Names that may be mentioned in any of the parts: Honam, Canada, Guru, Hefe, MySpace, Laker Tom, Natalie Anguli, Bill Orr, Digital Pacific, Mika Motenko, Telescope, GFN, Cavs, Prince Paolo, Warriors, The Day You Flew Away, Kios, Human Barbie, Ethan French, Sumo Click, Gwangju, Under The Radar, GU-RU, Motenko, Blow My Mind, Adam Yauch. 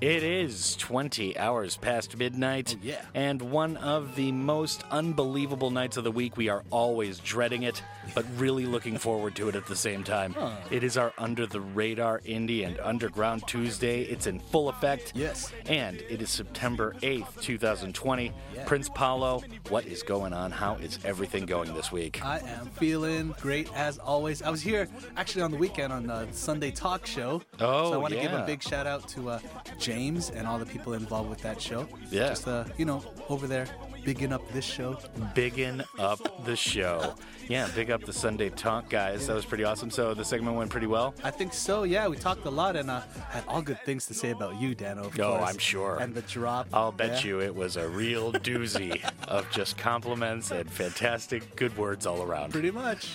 It is 20 hours past midnight, and one of the most unbelievable nights of the week. We are always dreading it, but really looking forward to it at the same time. It is our Under the Radar Indie and Underground Tuesday. It's in full effect. Yes. And it is September 8th, 2020. Prince Paolo, what is going on? How is everything going this week? I am feeling great as always. I was here actually on the weekend on the Sunday talk show. Oh, so I want to give a big shout out to James and all the people involved with that show. Yeah. Just, over there, bigging up this show. Bigging up the show. Yeah, big up the Sunday Talk guys. That was pretty awesome. So the segment went pretty well? I think so, yeah. We talked a lot and had all good things to say about you, Dan, of course. Oh, I'm sure. And the drop. I'll bet you it was a real doozy of just compliments and fantastic good words all around. Pretty much.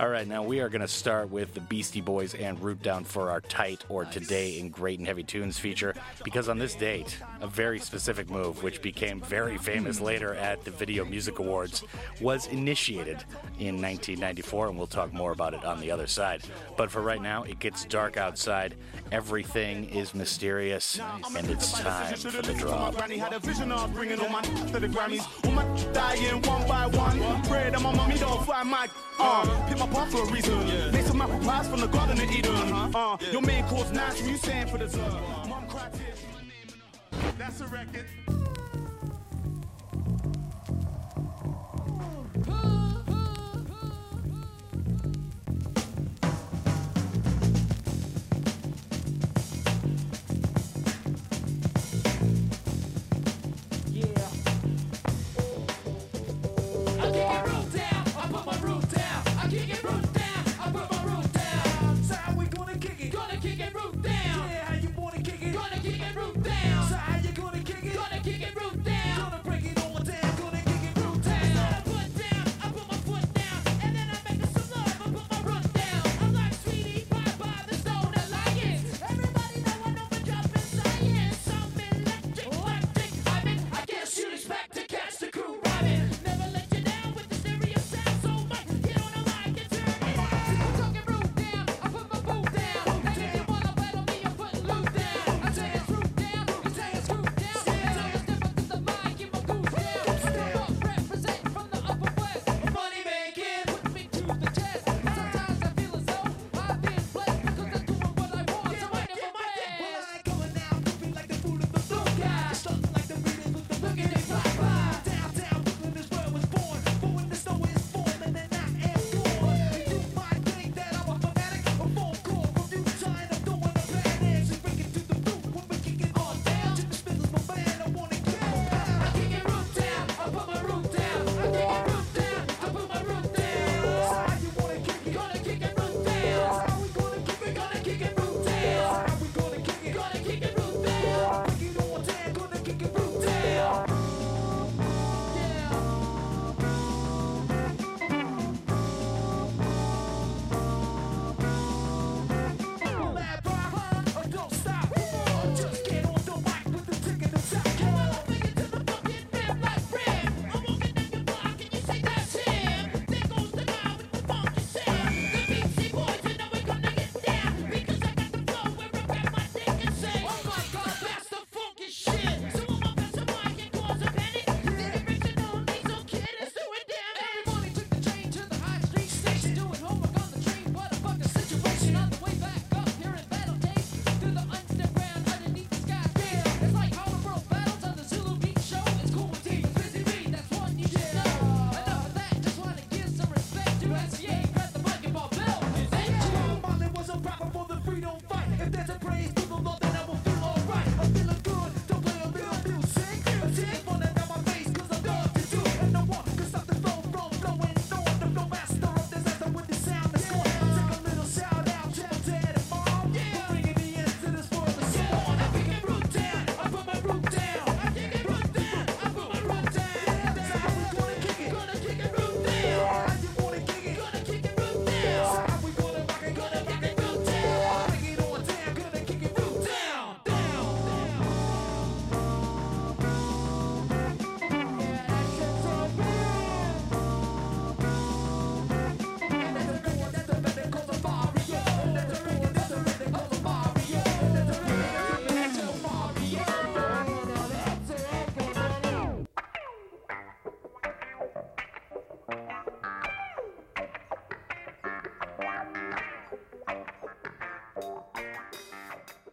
All right, now we are going to start with the Beastie Boys and Root Down for our Tight or Today in Great and Heavy Tunes feature, because on this date, a very specific move, which became very famous later at the Video Music Awards, was initiated in 1994, and we'll talk more about it on the other side. But for right now, it gets dark outside, everything is mysterious, and it's time for the drop. Granny had a vision of bringing all my to the Grammys, all my dying one by one, pray that my mommy don't find my apart for a reason, make some apple pies from the Garden of Eden. Your main course nice when you sang for dessert. Mom cried it. That's a record. Kick it.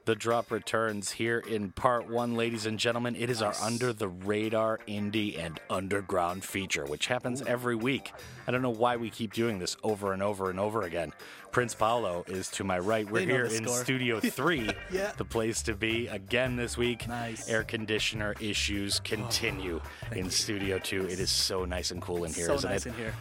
The drop returns here in part one, ladies and gentlemen. It is our Under the Radar Indie and Underground feature, which happens every week. I don't know why we keep doing this over and over and over again. Prince Paolo is to my right. We're here in Studio 3, the place to be again this week. Nice. Air conditioner issues continue in Studio 2. It is so nice and cool in here, isn't it? In here.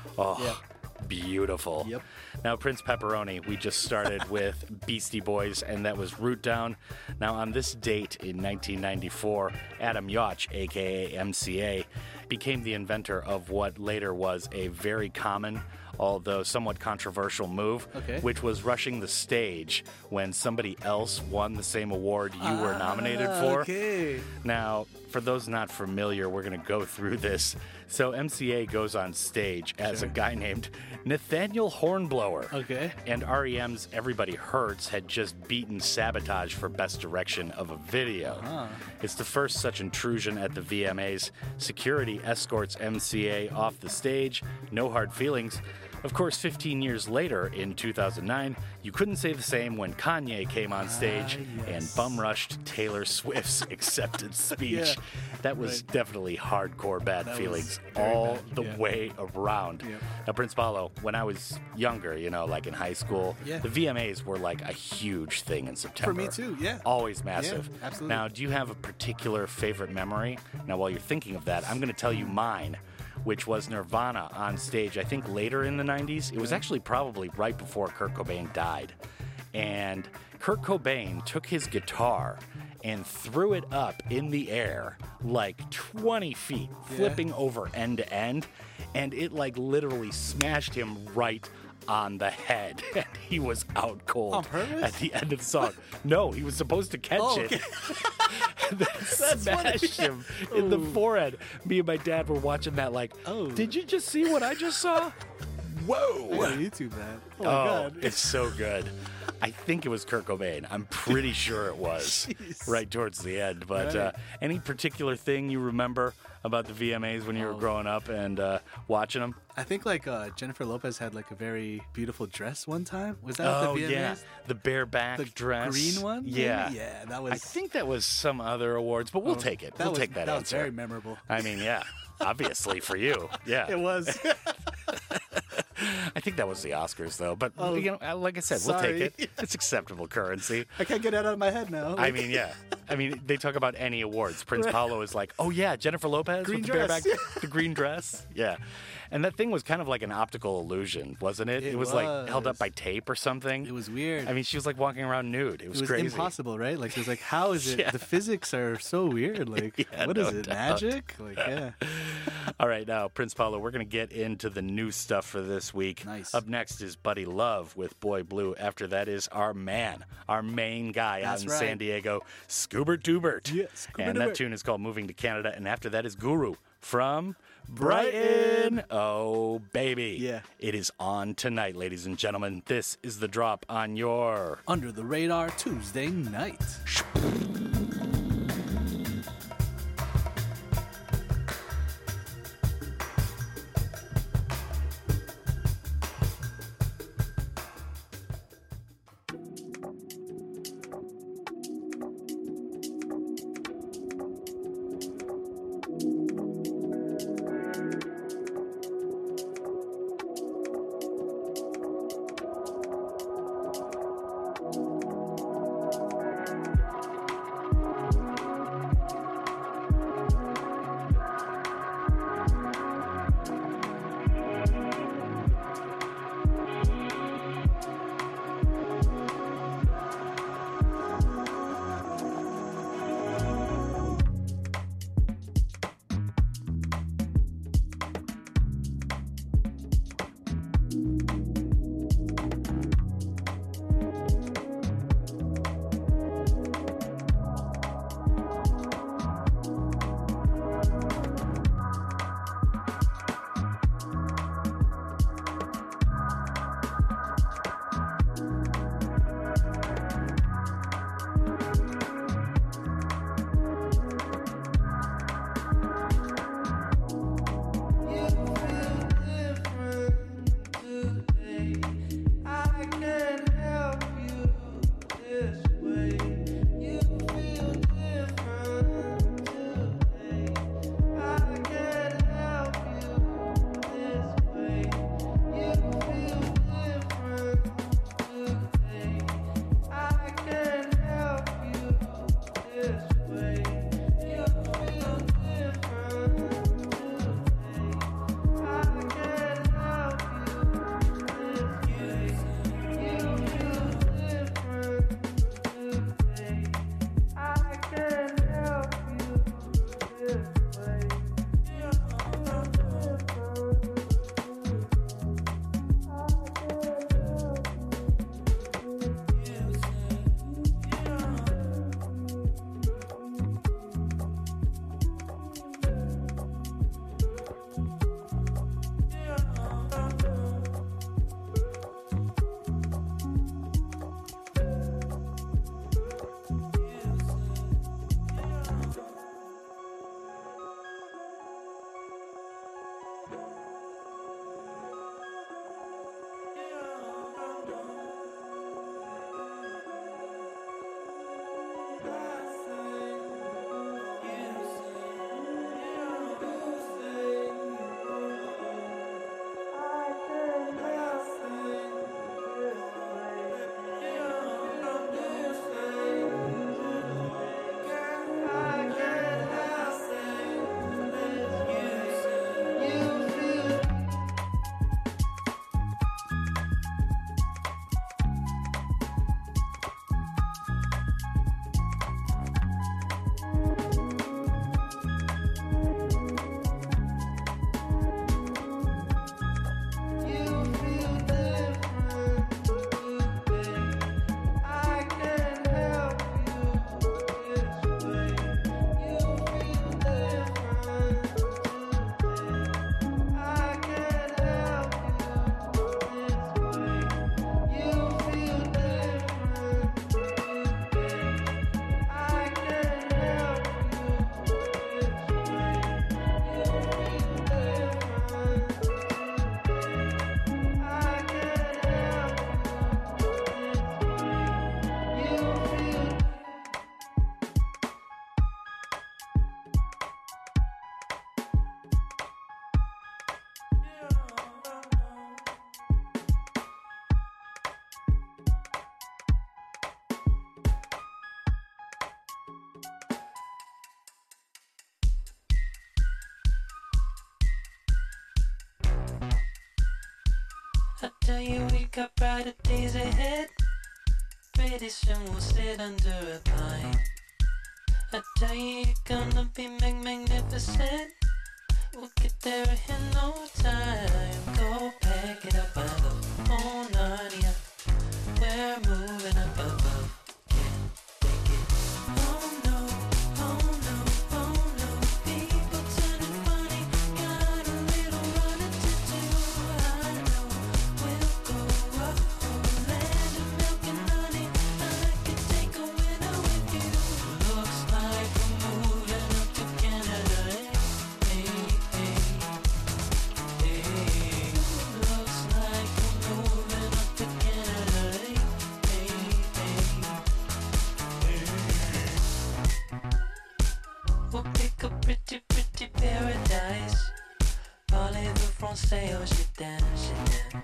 Beautiful. Yep. Now, Prince Pepperoni, we just started with Beastie Boys, and that was Root Down. Now, on this date in 1994, Adam Yauch, a.k.a. MCA, became the inventor of what later was a very common, although somewhat controversial move, which was rushing the stage when somebody else won the same award you were nominated for. Okay. Now, for those not familiar, we're going to go through this. So MCA goes on stage as a guy named Nathaniel Hornblower. Okay. And REM's Everybody Hurts had just beaten Sabotage for Best Direction of a Video. It's the first such intrusion at the VMAs. Security escorts MCA off the stage. No hard feelings. Of course, 15 years later, in 2009, you couldn't say the same when Kanye came on stage and bum-rushed Taylor Swift's acceptance speech. That was definitely hardcore bad feelings all the way around. Now, Prince Paolo, when I was younger, you know, like in high school, the VMAs were like a huge thing in September. For me too, always massive. Yeah, absolutely. Now, do you have a particular favorite memory? Now, while you're thinking of that, I'm going to tell you mine, which was Nirvana on stage, I think later in the 90s. It was actually probably right before Kurt Cobain died. And Kurt Cobain took his guitar and threw it up in the air like 20 feet, flipping over end to end. And it like literally smashed him right on the head, and he was out cold at the end of the song. No, he was supposed to catch it. Smashed him in the forehead. Me and my dad were watching that like, did you just see what I just saw? Whoa! I gotta YouTube that. Oh, my God. It's so good. I think it was Kurt Cobain. I'm pretty sure it was right towards the end. But any particular thing you remember about the VMAs when you were growing up and watching them? I think like Jennifer Lopez had like a very beautiful dress one time. Was that at the VMAs? The bareback dress. The green one? Yeah. Yeah, that was... I think that was some other awards, but we'll take it. We'll take that answer. That was very memorable. I mean, obviously for you. Yeah. It was. I think that was the Oscars, though. But, you know, like I said, we'll take it. It's acceptable currency. I can't get it out of my head now. I mean, I mean, they talk about any awards. Prince Paolo is like, Jennifer Lopez green with the dress. The green dress. Yeah. And that thing was kind of like an optical illusion, wasn't it? It was like held up by tape or something. It was weird. I mean, she was like walking around nude. It was crazy. It was impossible, right? Like, it was like, how is it? The physics are so weird. Like, what is it? Magic? Like, All right, now, Prince Paolo, we're going to get into the new stuff for this week. Nice. Up next is Buddy Love with Boy Blue. After that is our man, our main guy out in San Diego, Scoobert Doobert. Yes, Scoobert Doobert. And that tune is called Moving to Canada. And after that is Guru from... Brighton. Oh, baby. Yeah. It is on tonight, ladies and gentlemen. This is The Drop on your... Under the Radar Tuesday night. think about brighter days ahead. Pretty soon we'll sit under a pine. I tell you, you're gonna be magnificent. We'll get there in no time. Go pack it up by the whole Narnia. We're moving up above. Can't take it. Oh no, oh no, oh no. People turning funny. Got a little running to do. I know we'll go up to a land of milk and honey. I could take a winter with you. Looks like we're moving up to Canada. Hey, hey, hey, hey. Looks like we're moving up to Canada. Hey, hey, hey. We'll pick a pretty paradise. Parlez the Francais, oh je t'aime, je t'aime.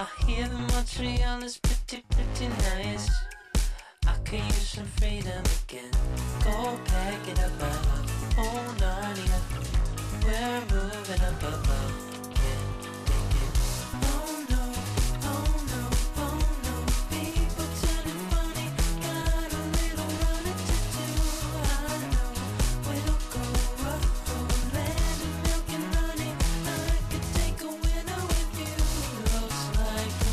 I hear the Montreal is pretty nice. I could use some freedom again. Go pack it up, oh Narnia. We're moving up above. Can't take it. Oh no, oh no, oh no. People turning funny. Got a little running to do. I know we'll go up to a land of milk and honey. I could take a winter with you. Looks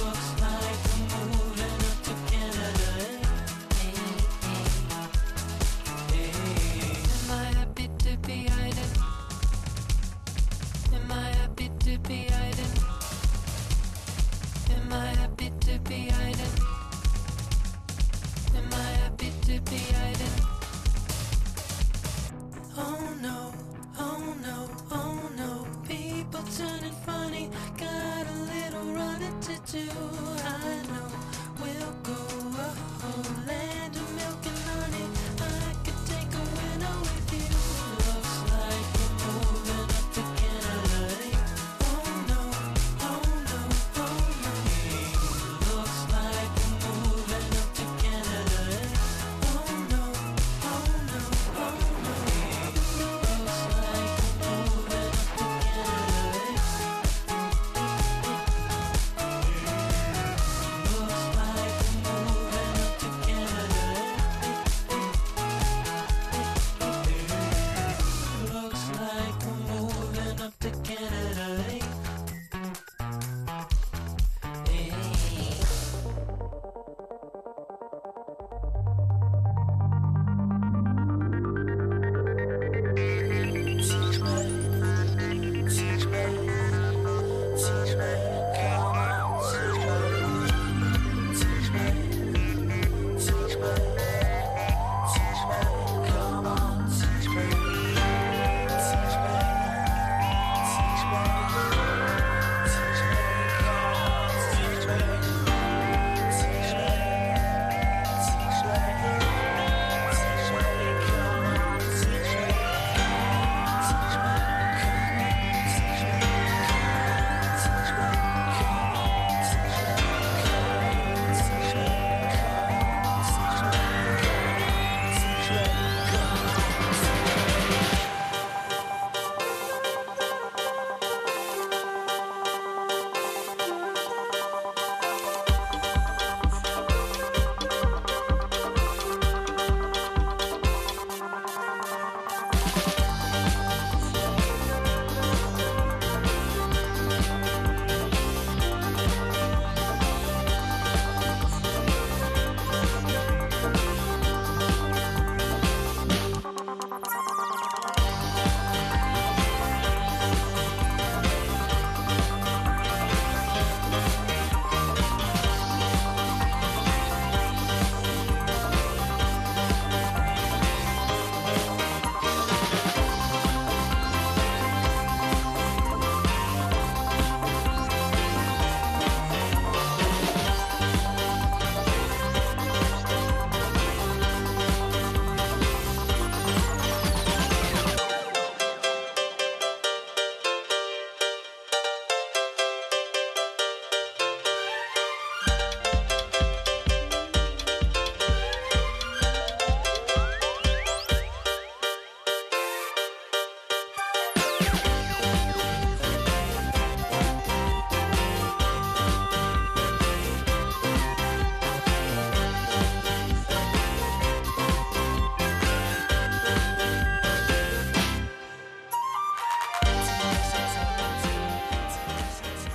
like we're moving up to Canada. Hey, hey, hey. Looks like we're moving up to Canada. Hey, hey, hey. Am I happy to be hiding? Am I happy to be hiding? Am I happy to be hiding? Am I happy to be hiding? Oh no, oh no, oh no. People turning funny. Got a little running to do. I know we'll go a whole land of milk and honey. I could take a winter with you. Looks like we're moving up to Canada. Oh no, oh no, oh no. Looks like we're moving up to Canada. Oh no, oh no, oh no. Looks like we're moving up to Canada.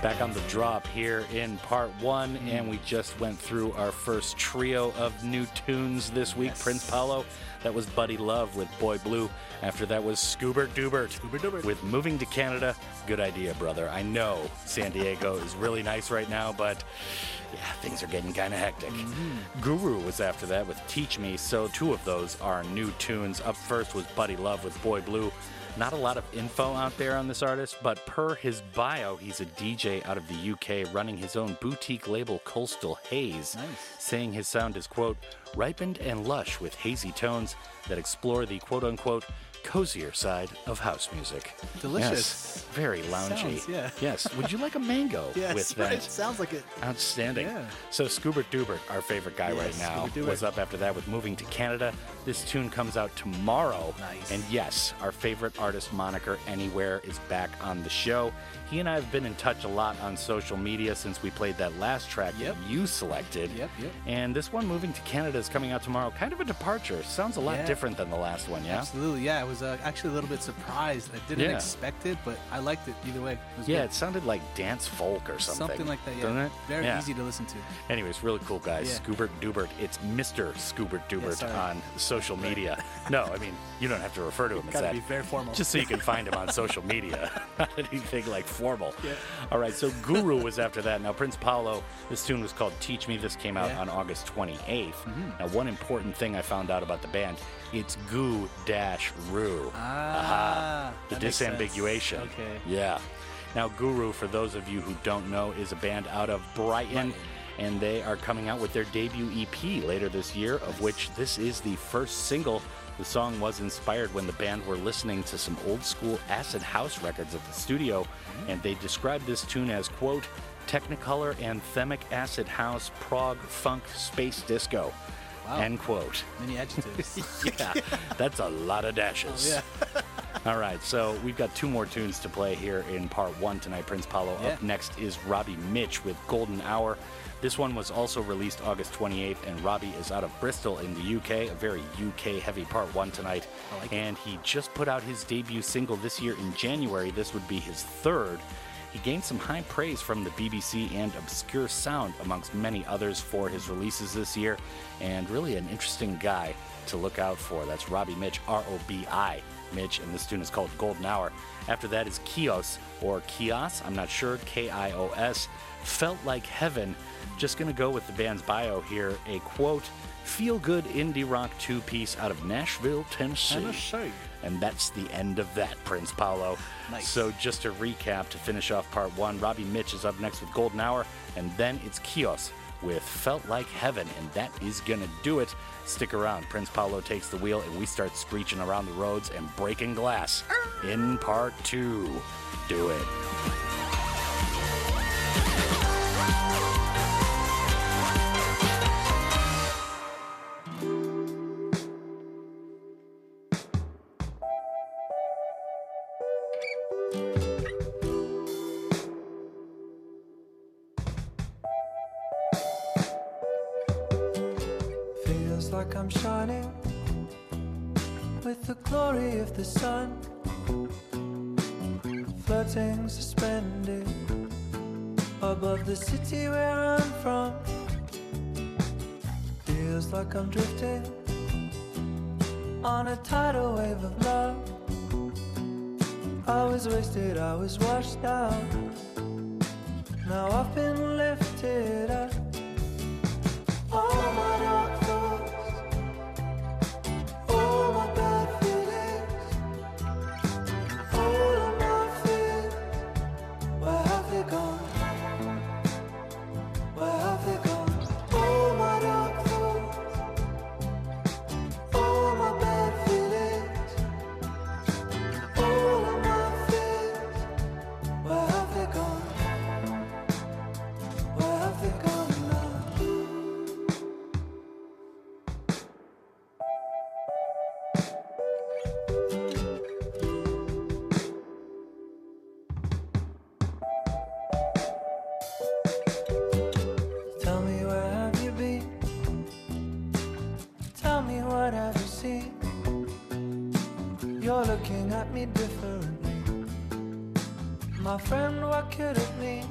Back on The Drop here in part one, and we just went through our first trio of new tunes this week. Yes. Prince Paolo, that was Buddy Love with Boy Blue. After that was Scoobert Doobert with Moving to Canada. Good idea, brother. I know San Diego is really nice right now, but yeah, things are getting kind of hectic. Mm-hmm. Guru was after that with Teach Me, so two of those are new tunes. Up first was Buddy Love with Boy Blue. Not a lot of info out there on this artist, but per his bio, he's a DJ out of the UK running his own boutique label, Coastal Haze, saying his sound is, quote, ripened and lush with hazy tones that explore the, quote unquote, cozier side of house music. Delicious. Yes, very loungy. Sounds, yeah. Yes. Would you like a mango with that? Right. Sounds like it. Outstanding. Yeah. So Scoobert Doobert, our favorite guy right now, was up after that with Moving to Canada. This tune comes out tomorrow. Nice. And yes, our favorite artist moniker, Anywhere, is back on the show. He and I have been in touch a lot on social media since we played that last track that you selected. Yep. And this one, Moving to Canada, is coming out tomorrow. Kind of a departure. Sounds a lot different than the last one, yeah? Absolutely, yeah. I was actually a little bit surprised. I didn't expect it, but I liked it either way. It was good. It sounded like dance folk or something. Something like that, yeah. Doesn't it? Very easy to listen to. Anyways, really cool guys. Yeah. Scoobert Doobert. It's Mr. Scoobert Doobert on social media. No, I mean, you don't have to refer to him as that. Gotta be very formal. Just so you can find him on social media. Not anything like formal. Yeah. All right, so Guru was after that. Now, Prince Paolo, this tune was called Teach Me. This came out on August 28th. Mm-hmm. Now, one important thing I found out about the band, it's Goo-Ru. Ah. The disambiguation. Okay. Yeah. Now, Guru, for those of you who don't know, is a band out of Brighton. And they are coming out with their debut EP later this year, of which this is the first single. The song was inspired when the band were listening to some old school acid house records at the studio, and they described this tune as, quote, Technicolor anthemic acid house prog funk space disco. Wow. End quote. Many adjectives. Yeah, that's a lot of dashes. Oh, yeah. All right, so we've got two more tunes to play here in part one tonight, Prince Paolo. Up next is Robbie Mitch with Golden Hour. This one was also released August 28th, and Robbie is out of Bristol in the UK, a very UK-heavy part one tonight. And he just put out his debut single this year in January. This would be his third. He gained some high praise from the BBC and Obscure Sound, amongst many others, for his releases this year, and really an interesting guy to look out for. That's Robbie Mitch, R-O-B-I. Mitch, and this tune is called Golden Hour. After that is Kios, I'm not sure, K-I-O-S, Felt Like Heaven. Just going to go with the band's bio here, a quote, feel-good indie rock two-piece out of Nashville, Tennessee. And that's the end of that, Prince Paolo. Nice. So just to recap, to finish off part one, Robbie Mitch is up next with Golden Hour, and then it's Kios with Felt Like Heaven, and that is going to do it. Stick around. Prince Paolo takes the wheel, and we start screeching around the roads and breaking glass in part two. Do it. The sun floating suspended above the city where I'm from. Feels like I'm drifting on a tidal wave of love. I was wasted, I was washed out. Now I've been lifted up. All my dark thoughts, all my bad feelings. Looking at me differently, my friend, what could it mean?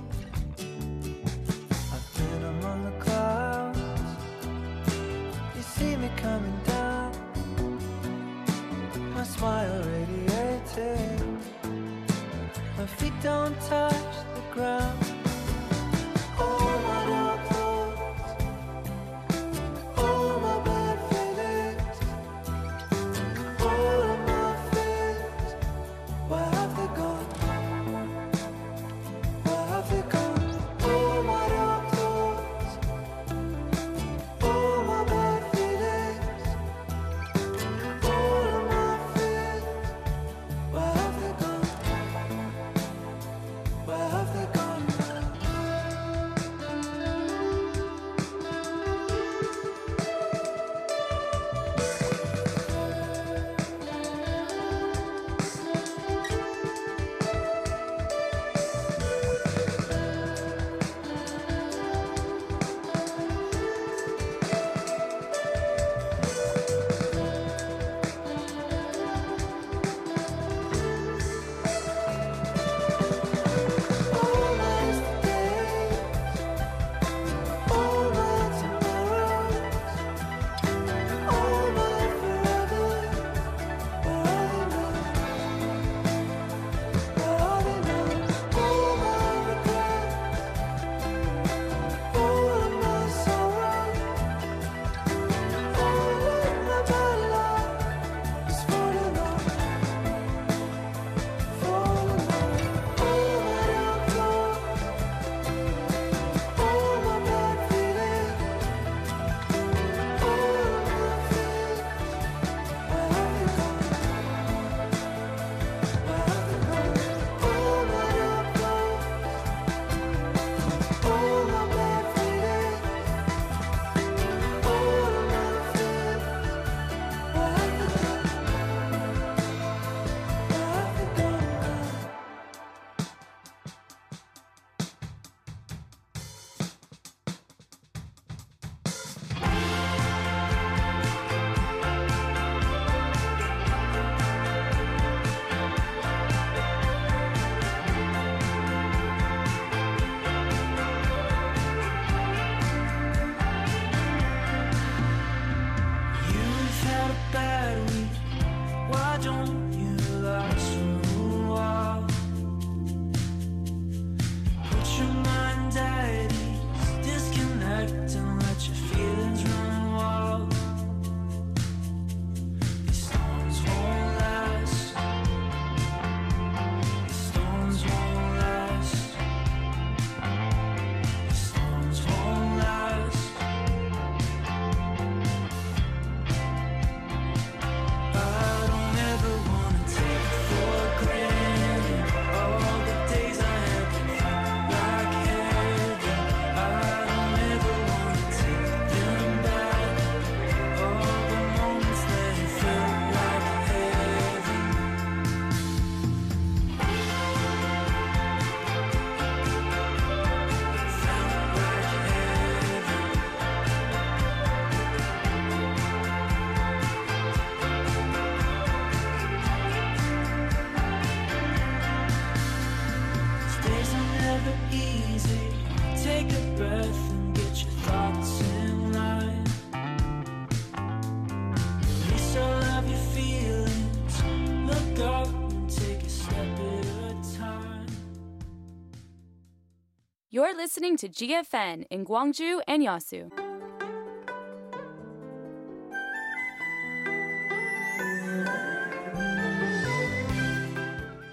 You're listening to GFN in Gwangju and Yasu.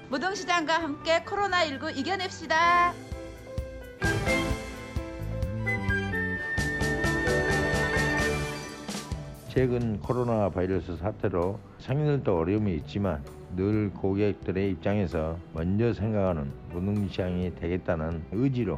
무동시장과 함께 코로나19 이겨냅시다. 최근 코로나 바이러스 사태로 상인들도 어려움이 있지만 늘 고객들의 입장에서 먼저 생각하는 무등시장이 되겠다는 의지로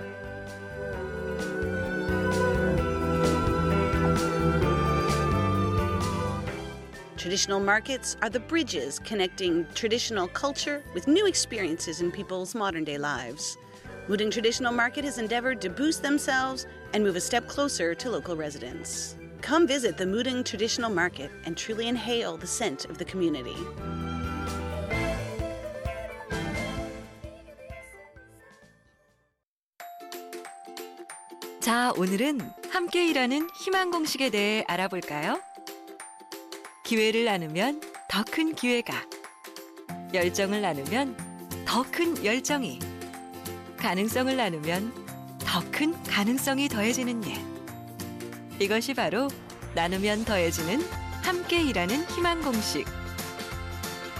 Traditional markets are the bridges connecting traditional culture with new experiences in people's modern-day lives. Mudeng Traditional Market has endeavored to boost themselves and move a step closer to local residents. Come visit the Mudeng Traditional Market and truly inhale the scent of the community. 자, 오늘은 함께 일하는 희망 공식에 대해 알아볼까요? 기회를 나누면 더 큰 기회가, 열정을 나누면 더 큰 열정이, 가능성을 나누면 더 큰 가능성이 더해지는 일. 이것이 바로 나누면 더해지는 함께 일하는 희망 공식.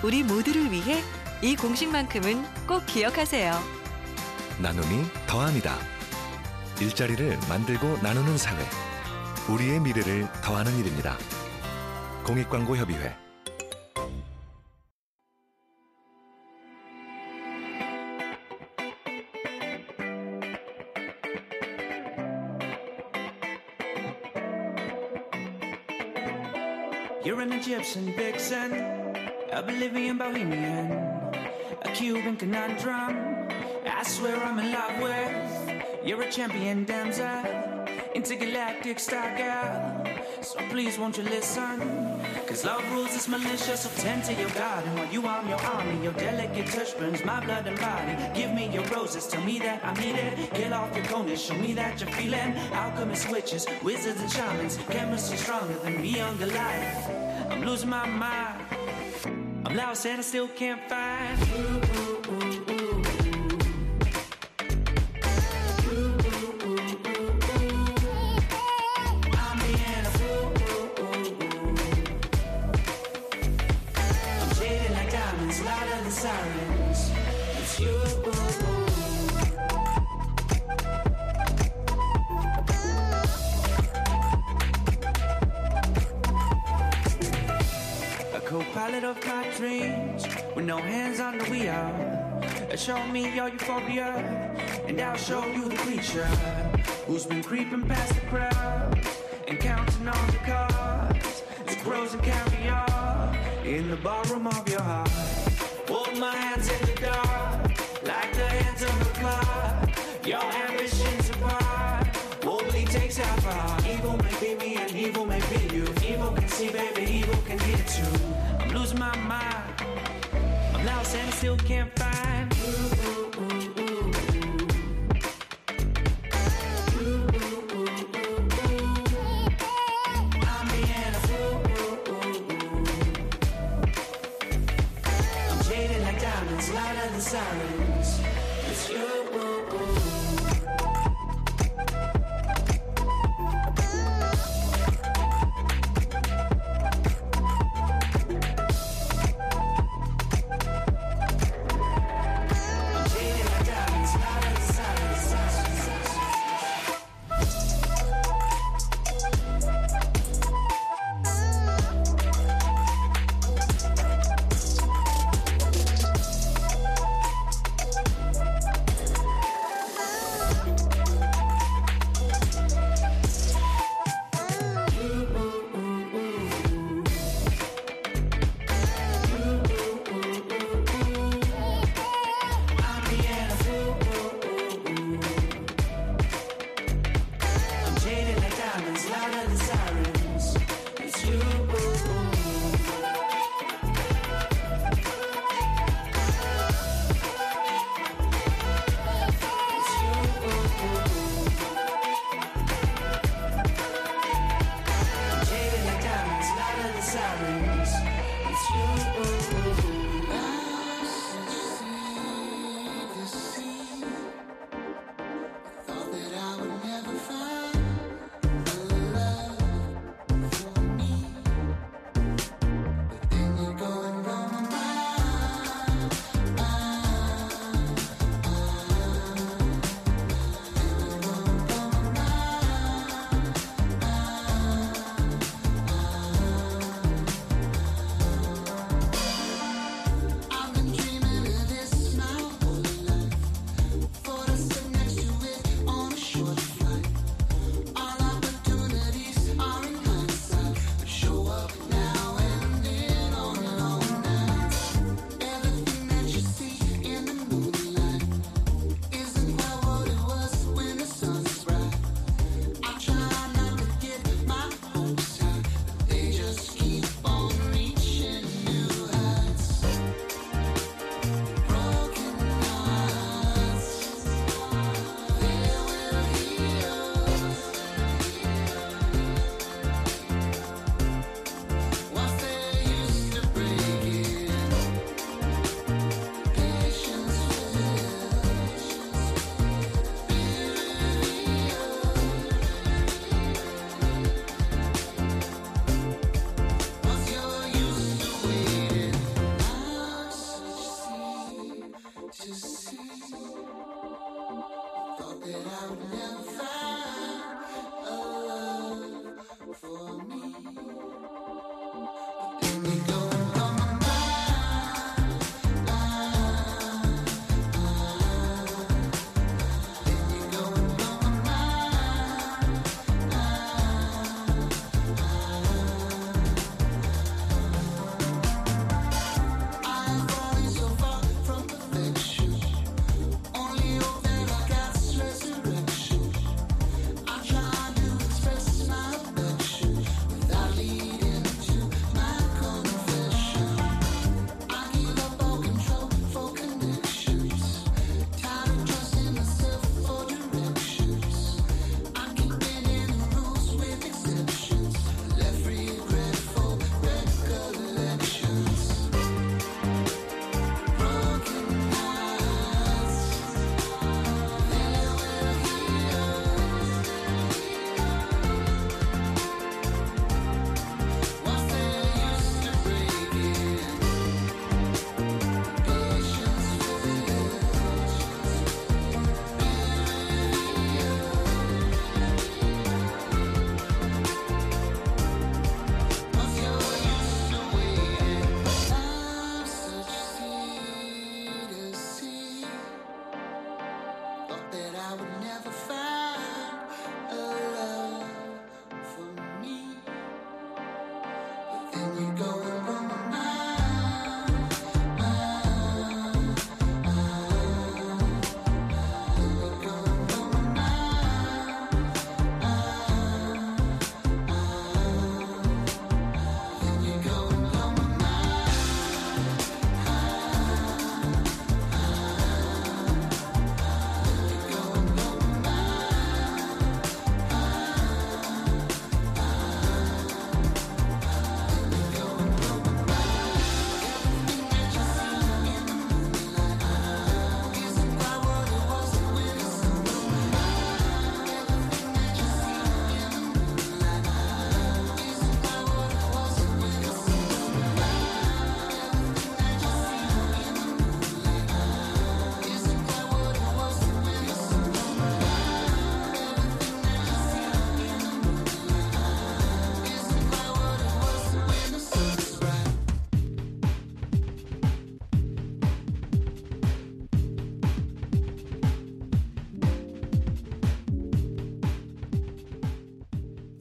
우리 모두를 위해 이 공식만큼은 꼭 기억하세요. 나눔이 더합니다. 일자리를 만들고 나누는 사회. 우리의 미래를 더하는 일입니다. 공익광고협의회. You're an Egyptian vixen, a Bolivian bohemian, a Cuban conundrum. I swear I'm in love with. You're a champion damsel, intergalactic star girl. So please won't you listen, cause love rules is malicious. So tend to your garden while you arm your army. Your delicate touch burns my blood and body. Give me your roses, tell me that I need it. Kill off your coldness, show me that you're feeling. Alchemist witches, wizards and shamans, chemistry stronger than me on Goliath. I'm losing my mind, I'm lost and I still can't find. Ooh, ooh, ooh. Of my dreams, with no hands on the wheel. Show me your euphoria, and I'll show you the creature who's been creeping past the crowd and counting all the cards. It's gross and caviar in the ballroom of your heart. Hold my hands in the dark, like the hands of a clock. Your ambitions apart, boldly takes how far. Evil may be me, and evil may be you. Evil can see, baby, evil can hit you. Lose my mind, I'm lost and I still can't find. Ooh, ooh, ooh.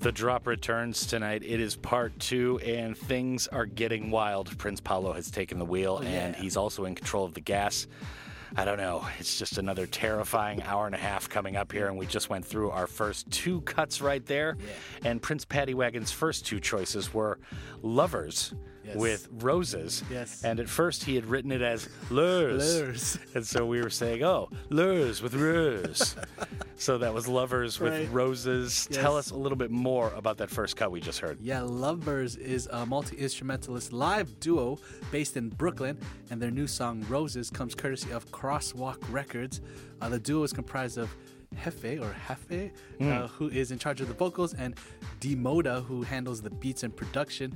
The Drop returns tonight. It is part two, and things are getting wild. Prince Paolo has taken the wheel, and he's also in control of the gas. I don't know. It's just another terrifying hour and a half coming up here, and we just went through our first two cuts right there. Yeah. And Prince Paddywagon's first two choices were LUVRS with Roses. Yes. And at first he had written it as LURS. And so we were saying, oh, LURS with Rose. So that was LUVRS with Roses. Yes. Tell us a little bit more about that first cut we just heard. Yeah, LUVRS is a multi-instrumentalist live duo based in Brooklyn, and their new song Roses comes courtesy of Crosswalk Records. The duo is comprised of Hefe, who is in charge of the vocals, and Demoda, who handles the beats and production.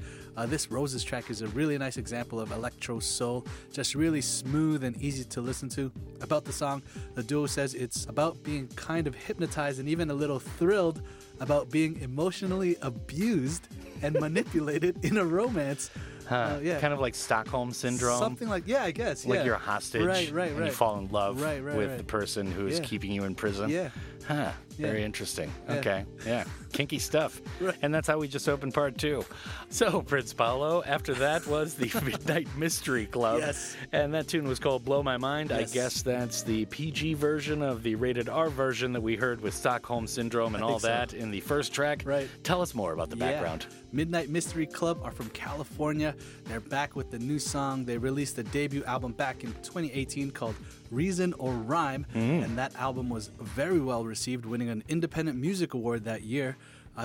This Roses track is a really nice example of electro soul, just really smooth and easy to listen to. About the song, the duo says it's about being kind of hypnotized and even a little thrilled about being emotionally abused and manipulated in a romance. Kind of like Stockholm Syndrome. Something like, I guess. Like you're a hostage and you fall in love with the person who is keeping you in prison. Yeah. Huh. Yeah. Very interesting. Yeah. Okay. Yeah. Kinky stuff. Right. And that's how we just opened part two. So, Prince Paolo, after that was the Midnight Mystery Club. Yes. And that tune was called Blow My Mind. Yes. I guess that's the PG version of the rated R version that we heard with Stockholm Syndrome and all that in the first track. Right. Tell us more about the background. Midnight Mystery Club are from California. They're back with the new song. They released a debut album back in 2018 called Reason or Rhyme, and that album was very well received, winning an Independent Music Award that year.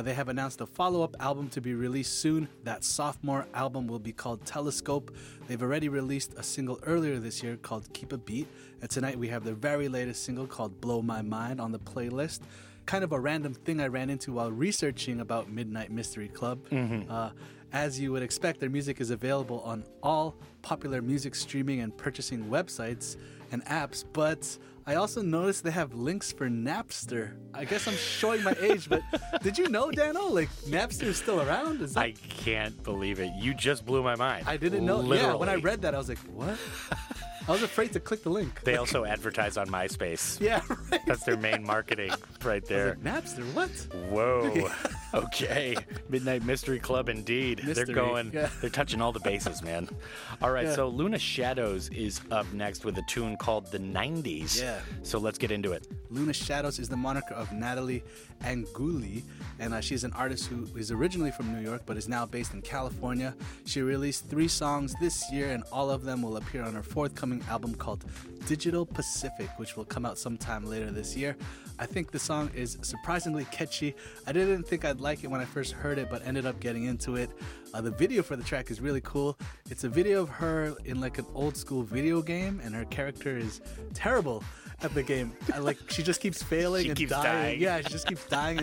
They have announced a follow-up album to be released soon. That sophomore album will be called Telescope. They've already released a single earlier this year called Keep a Beat, and tonight we have their very latest single called Blow My Mind on the playlist. Kind of a random thing I ran into while researching about Midnight Mystery Club. As you would expect, their music is available on all popular music streaming and purchasing websites and apps, but I also noticed they have links for Napster. I guess I'm showing my age, but did you know, Dano, like Napster is still around? Is that... I can't believe it. You just blew my mind. I didn't know. Literally. Yeah, when I read that, I was like, what? I was afraid to click the link. They also advertise on MySpace. Yeah, right. That's their main marketing right there. I was like, Napster, what? Whoa. Okay. Midnight Mystery Club indeed. Mystery. They're going, they're touching all the bases, man. All right, so Luna Shadows is up next with a tune called The 90s. Yeah. So let's get into it. Luna Shadows is the moniker of Natalie Anguli, and she's an artist who is originally from New York but is now based in California. She released 3 songs this year, and all of them will appear on her forthcoming album called Digital Pacific, which will come out sometime later this year. I think the song is surprisingly catchy. I didn't think I'd like it when I first heard it, but ended up getting into it. The video for the track is really cool. It's a video of her in like an old school video game, and her character is terrible at the game. She just keeps failing and dying. Yeah, she just keeps dying.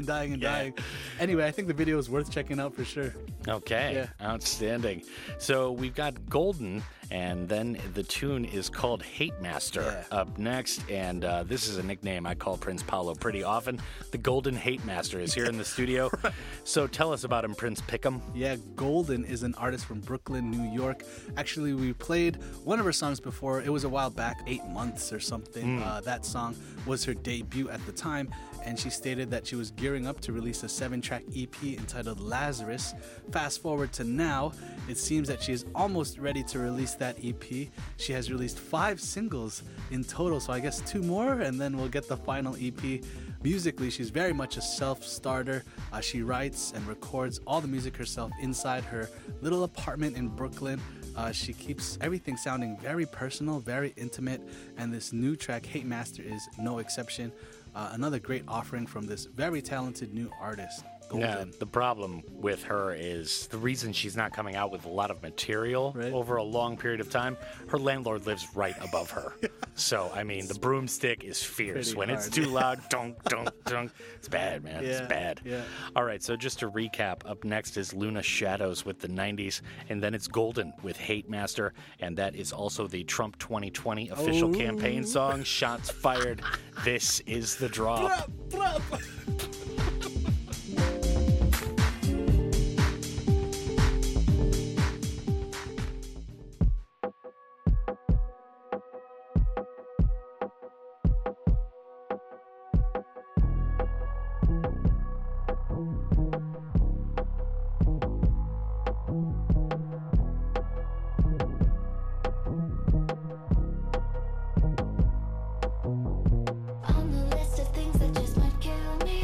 Anyway, I think the video is worth checking out for sure. Okay, outstanding. So we've got Golden, and then the tune is called Hate Master up next, and this is a nickname I call Prince Paolo pretty often. The Golden Hate Master is here in the studio. Right. So tell us about him, Prince Pick'em. Yeah, Golden is an artist from Brooklyn, New York. Actually, we played one of her songs before. It was a while back, 8 months or something. That song was her debut at the time, and she stated that she was gearing up to release a 7-track EP entitled Lazarus. Fast forward to now, it seems that she is almost ready to release that EP. She has released 5 singles in total, so I guess 2 more, and then we'll get the final EP. Musically, she's very much a self-starter. She writes and records all the music herself inside her little apartment in Brooklyn. She keeps everything sounding very personal, very intimate, and this new track, Hate Master, is no exception. Another great offering from this very talented new artist. Now, the problem with her is the reason she's not coming out with a lot of material over a long period of time, her landlord lives right above her. So, I mean, the broomstick is fierce. When it's too loud, dunk, dunk, dunk. It's bad, man. Yeah, it's bad. Yeah. All right, so just to recap, up next is Luna Shadows with The 90s, and then it's Golden with Hate Master, and that is also the Trump 2020 official campaign song, Shots Fired. This is The Drop. Drop, drop. On the list of things that just might kill me.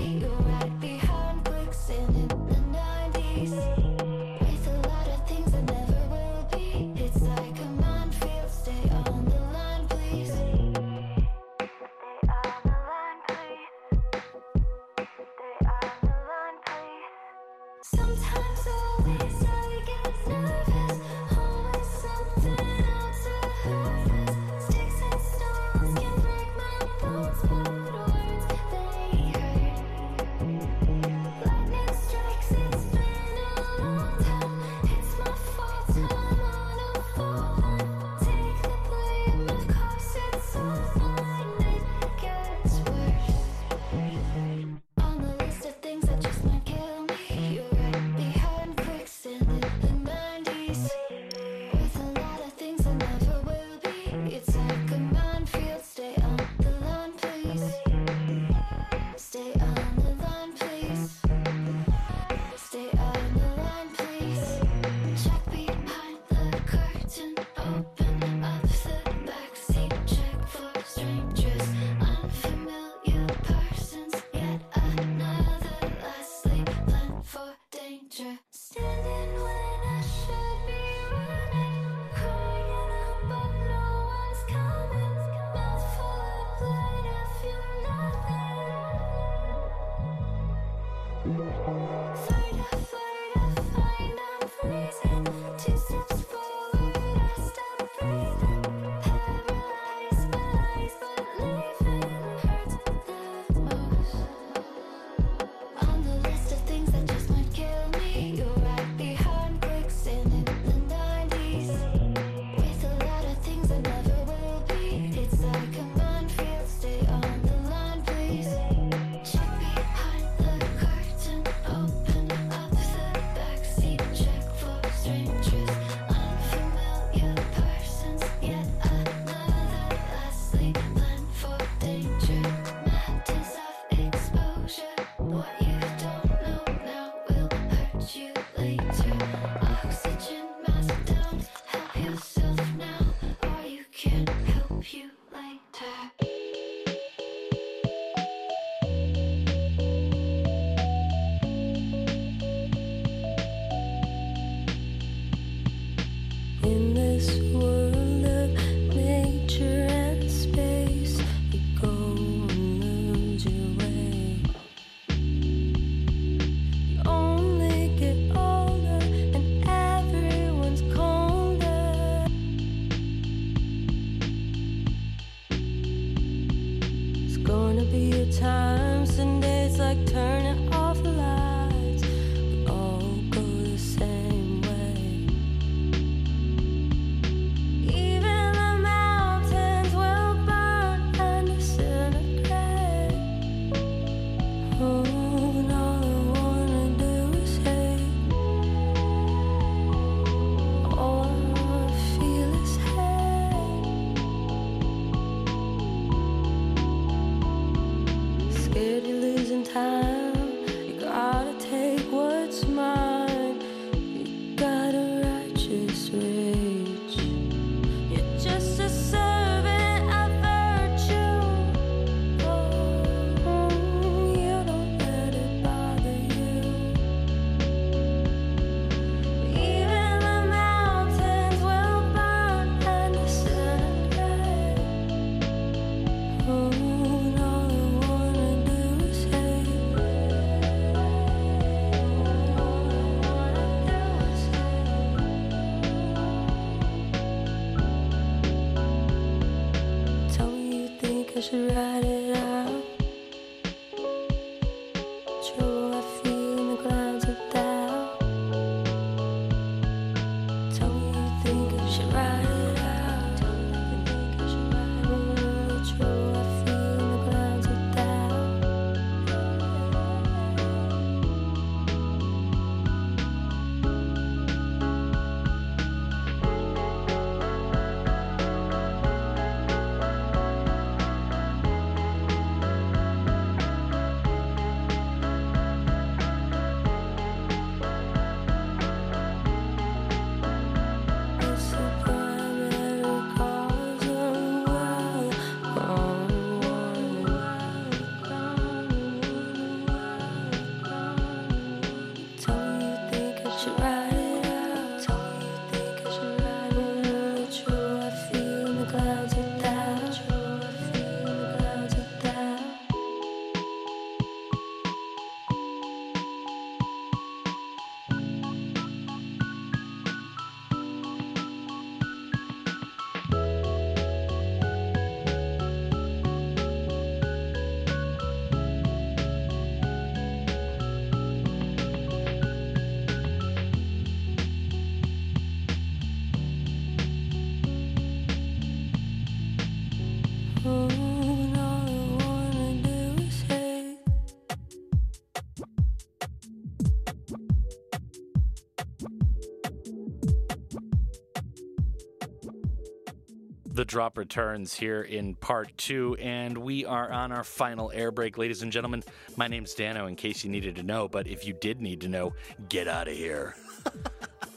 The Drop returns here in part two, and we are on our final air break, ladies and gentlemen. My name's Dano, in case you needed to know, but if you did need to know, get out of here.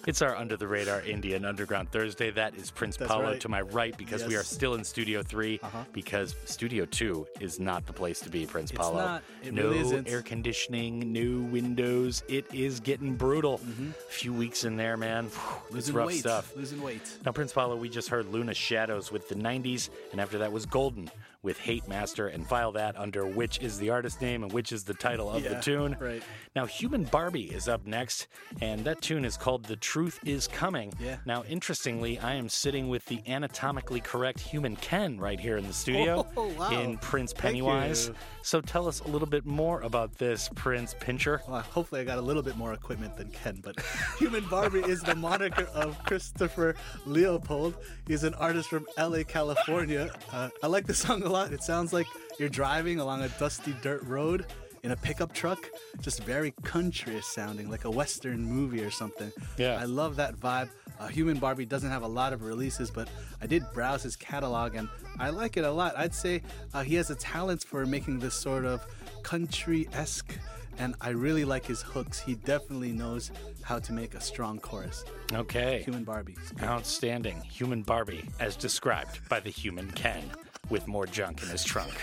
It's our Under the Radar Indian Underground Thursday. That is Prince That's Paulo right. to my right, because yes. we are still in Studio 3, because Studio 2 is not the place to be, Prince Paulo. It's not. It no really isn't. Air conditioning, no windows. It is getting brutal. Mm-hmm. A few weeks in there, man. It's rough weight. Stuff. Losing weight. Now, Prince Paulo, we just heard Luna Shadows with the 90s, and after that was Golden with Hate Master, and file that under which is the artist name and which is the title of the tune. Right. Now, Human Barbie is up next, and that tune is called The Truth Is Coming. Yeah. Now, interestingly, I am sitting with the anatomically correct Human Ken right here in the studio in Prince Pennywise. So tell us a little bit more about this, Prince Pincher. Well, hopefully I got a little bit more equipment than Ken, but Human Barbie is the moniker of Christopher Leopold. He's an artist from LA, California. I like the song a lot. It sounds like you're driving along a dusty dirt road in a pickup truck, just very country sounding, like a Western movie or something. Yeah. I love that vibe. Human Barbie doesn't have a lot of releases, but I did browse his catalog and I like it a lot. I'd say he has a talent for making this sort of country-esque, and I really like his hooks. He definitely knows how to make a strong chorus. Okay. Human Barbie. Outstanding. Human Barbie, as described by the Human Ken, with more junk in his trunk.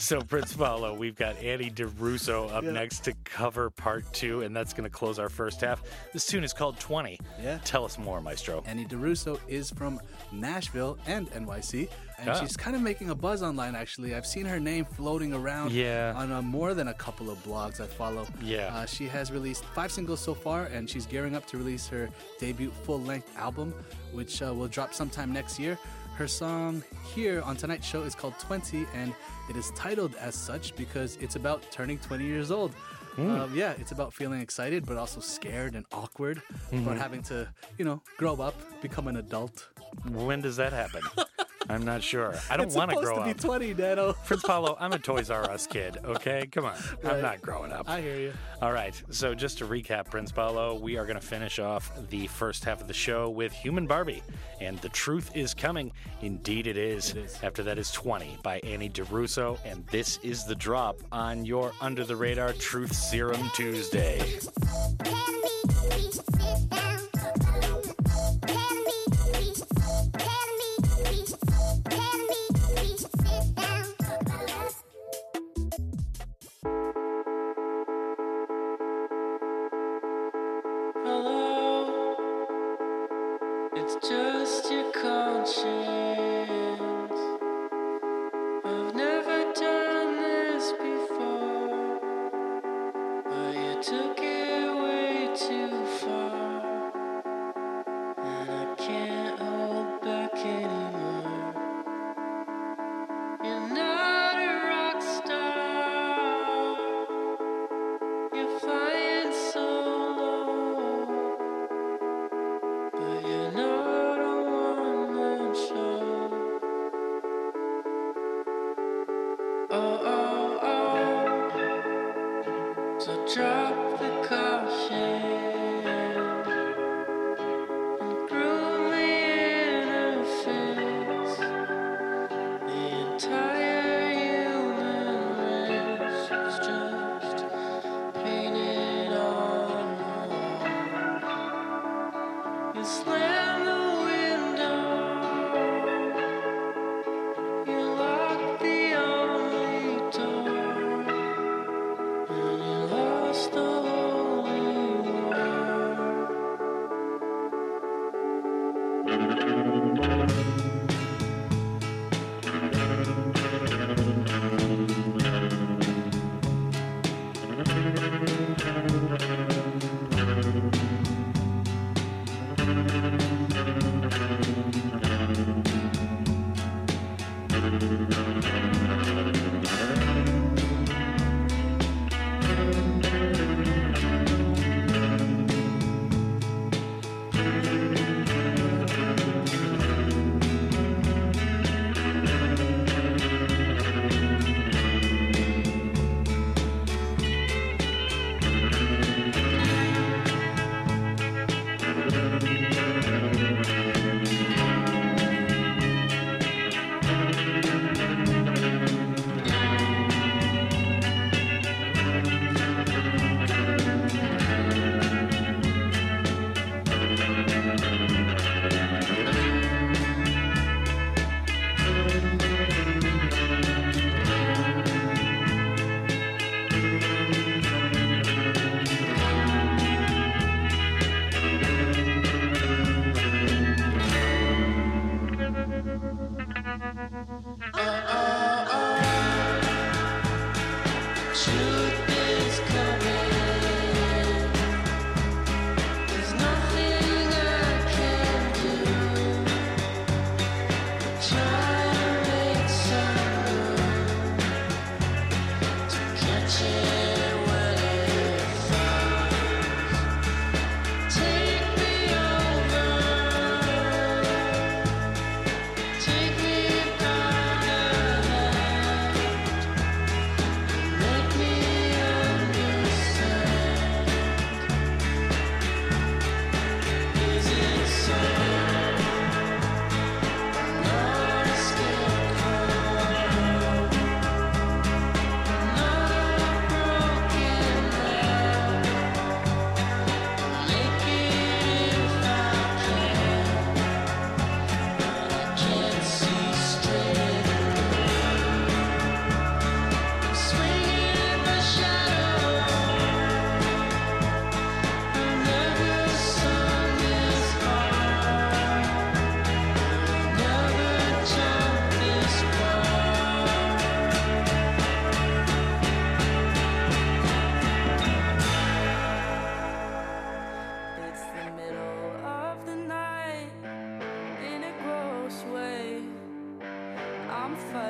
So, Prince Paulo, we've got Annie DeRusso up next to cover part two, and that's going to close our first half. This tune is called 20. Yeah. Tell us more, Maestro. Annie DeRusso is from Nashville and NYC, and she's kind of making a buzz online, actually. I've seen her name floating around on more than a couple of blogs I follow. Yeah. She has released 5 singles so far, and she's gearing up to release her debut full-length album, which will drop sometime next year. Her song here on tonight's show is called 20, and it is titled as such because it's about turning 20 years old. Yeah, it's about feeling excited but also scared and awkward about having to, you know, grow up, become an adult. When does that happen? I'm not sure. I don't want to grow up. It's supposed to be 20, Dano. Prince Paulo, I'm a Toys R Us kid, okay? Come on. Right. I'm not growing up. I hear you. All right. So just to recap, Prince Paulo, we are going to finish off the first half of the show with Human Barbie. And The Truth Is Coming. Indeed it is. It is. After that is 20 by Annie DeRusso. And this is The Drop on your Under the Radar Truth Serum Tuesday.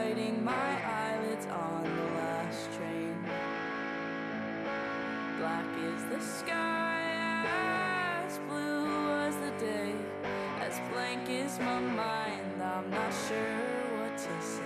biting my eyelids on the last train. Black is the sky, as blue was the day, as blank is my mind, I'm not sure what to say.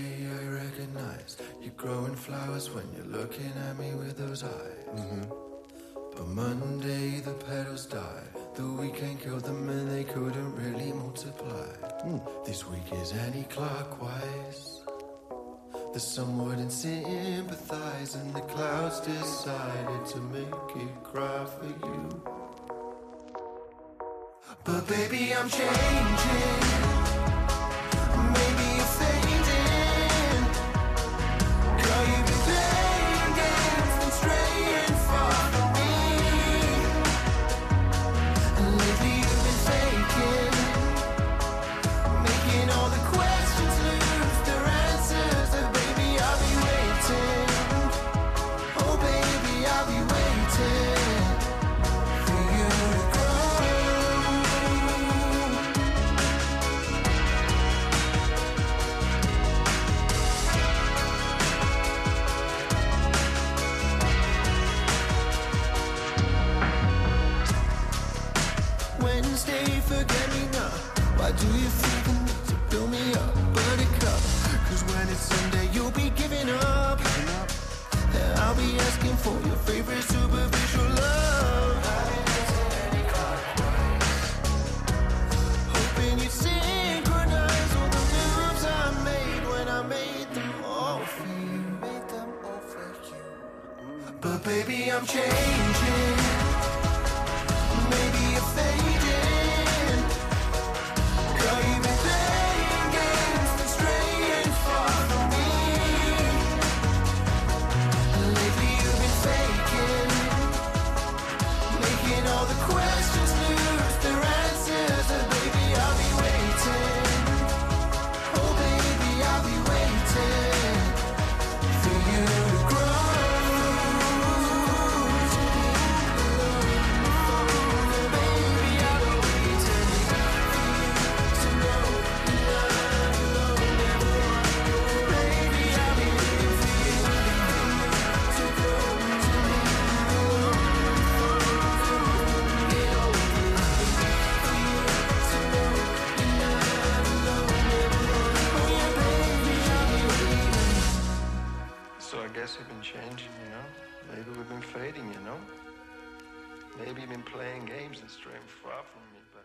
Hey, I recognize you're growing flowers when you're looking at me with those eyes. But Monday the petals die. The weekend killed them and they couldn't really multiply. This week is anti-clockwise. The sun wouldn't sympathize and the clouds decided to make it cry for you. But baby, I'm changing. Do you feel the need to build me up, buttercup? Cause when it's Sunday, you'll be giving up. And I'll be asking for your favorite superficial love. Hoping you synchronize all the moves I made when I made them all for you. But baby, I'm changing. Maybe you're fading. Maybe you've been playing games and straying far from me, but...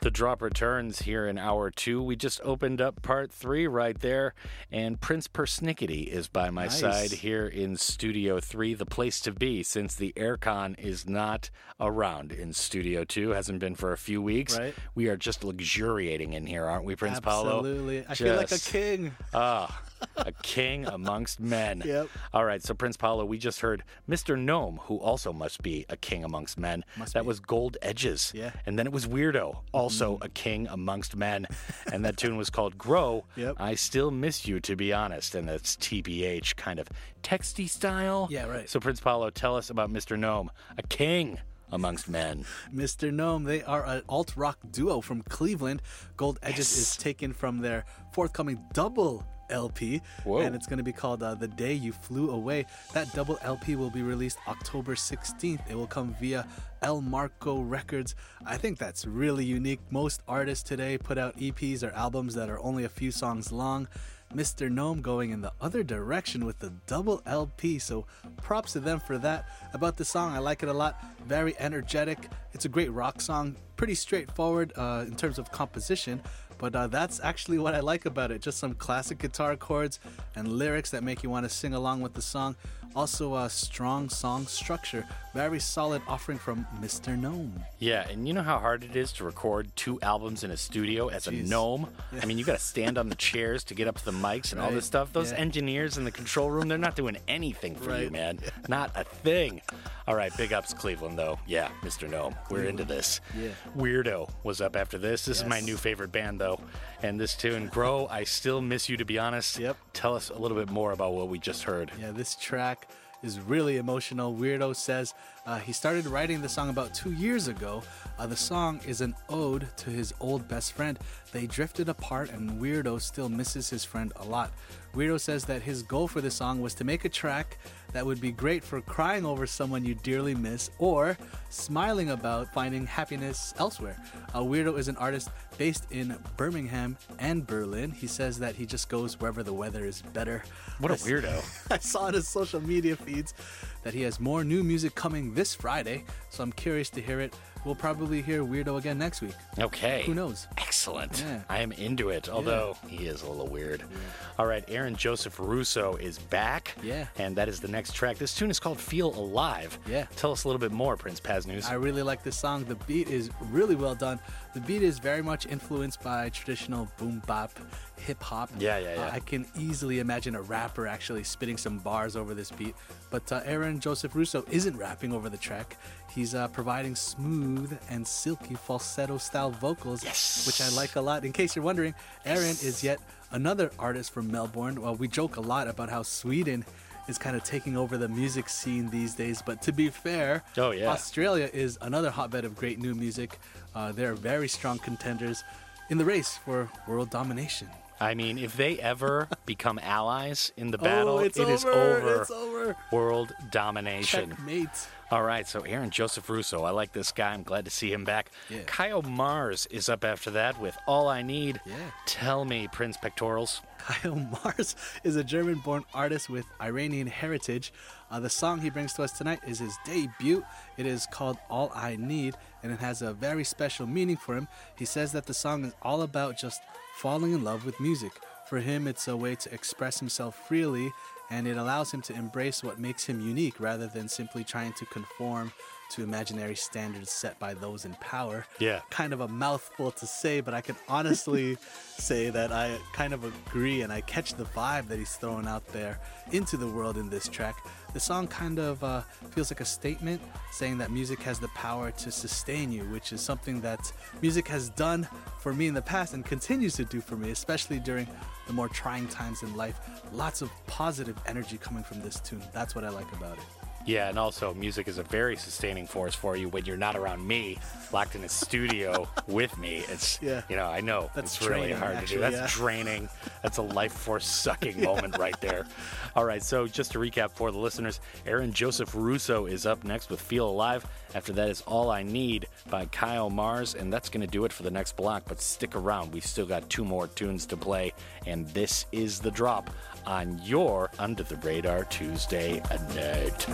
The Drop returns here in hour two. We just opened up part three right there, and Prince Persnickety is by my side here in Studio 3, the place to be since the aircon is not around in Studio 2. Hasn't been for a few weeks. Right. We are just luxuriating in here, aren't we, Prince Paolo? Absolutely. I feel like a king. A king amongst men. Yep. All right, so Prince Paolo, we just heard Mr. Gnome, who also must be a king amongst men. That was Gold Edges. Yeah. And then it was Weirdo, also a king amongst men. And that tune was called Grow. Yep. I Still Miss You, to be honest. And it's TBH, kind of texty style. Yeah, right. So Prince Paolo, tell us about Mr. Gnome, a king amongst men. Mr. Gnome, they are an alt-rock duo from Cleveland. Gold Edges is taken from their forthcoming double LP, and it's going to be called The Day You Flew Away. That double LP will be released October 16th. It will come via El Marco Records. I think that's really unique. Most artists today put out EPs or albums that are only a few songs long. Mr. Gnome going in the other direction with the double LP, so props to them for that. About the song, I like it a lot. Very energetic. It's a great rock song. Pretty straightforward in terms of composition, but that's actually what I like about it. Just some classic guitar chords and lyrics that make you want to sing along with the song. Also a strong song structure. Very solid offering from Mr. Gnome. Yeah, and you know how hard it is to record two albums in a studio as a gnome? Yeah. I mean, you got to stand on the chairs to get up to the mics and all this stuff. Those engineers in the control room, they're not doing anything for you, man. Yeah. Not a thing. All right, big ups Cleveland, though. Yeah, Mr. Gnome. We're into this. Yeah. Weirdo was up after this. This is my new favorite band, though. And this tune, Grow, I Still Miss You, to be honest. Yep. Tell us a little bit more about what we just heard. Yeah, this track is really emotional. Weirdo says he started writing the song about 2 years ago. The song is an ode to his old best friend They drifted apart and Weirdo still misses his friend a lot. Weirdo says that his goal for this song was to make a track that would be great for crying over someone you dearly miss or smiling about finding happiness elsewhere. Weirdo is an artist based in Birmingham and Berlin. He says that he just goes wherever the weather is better. What a weirdo. I saw on his social media feeds that he has more new music coming this Friday, so I'm curious to hear it. We'll probably hear Weirdo again next week. Okay. Who knows? Excellent. Yeah. I am into it, although he is a little weird. Yeah. All right, Aaron Joseph Russo is back. Yeah. And that is the next track. This tune is called Feel Alive. Yeah. Tell us a little bit more, Prince Paz News. I really like this song. The beat is really well done. The beat is very much influenced by traditional boom bap hip hop. Yeah. I can easily imagine a rapper actually spitting some bars over this beat. But Aaron Joseph Russo isn't rapping over the track. He's providing smooth and silky falsetto-style vocals, which I like a lot. In case you're wondering, Aaron is yet another artist from Melbourne. Well, we joke a lot about how Sweden is kind of taking over the music scene these days, but to be fair, Australia is another hotbed of great new music. They're very strong contenders in the race for world domination. I mean, if they ever become allies in the battle, it's over. World domination. Checkmate. All right, so Aaron Joseph Russo. I like this guy. I'm glad to see him back. Yeah. Kaio Mars is up after that with All I Need. Yeah. Tell me, Prince Pectorals. Kaio Mars is a German-born artist with Iranian heritage. The song he brings to us tonight is his debut. It is called All I Need, and it has a very special meaning for him. He says that the song is all about just falling in love with music. For him, it's a way to express himself freely, and it allows him to embrace what makes him unique rather than simply trying to conform to imaginary standards set by those in power. Yeah. Kind of a mouthful to say, but I can honestly say that I kind of agree, and I catch the vibe that he's throwing out there into the world in this track. The song kind of feels like a statement saying that music has the power to sustain you, which is something that music has done for me in the past and continues to do for me, especially during the more trying times in life. Lots of positive energy coming from this tune. That's what I like about it. Yeah, and also music is a very sustaining force for you when you're not around me, locked in a studio with me. It's, I know, that's it's draining, really hard actually, to do. That's draining. That's a life force sucking moment right there. All right, so just to recap for the listeners, Aaron Joseph Russo is up next with Feel Alive. After that is All I Need by Kaio Mars, and that's going to do it for the next block. But stick around. We've still got two more tunes to play, and this is The Drop on your Under the Radar Tuesday night.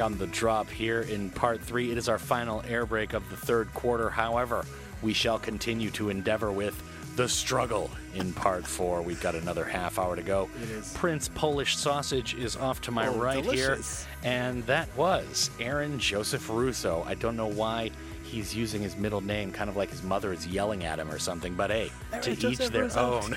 On the drop here in part three. It is our final air break of the third quarter. However, we shall continue to endeavor with the struggle in part four. We've got another half hour to go. Prince Polish Sausage is off to my right delicious. Here. And that was Aaron Joseph Russo. I don't know why he's using his middle name, kind of like his mother is yelling at him or something, but hey, Aaron to Joseph each their Russo. Own.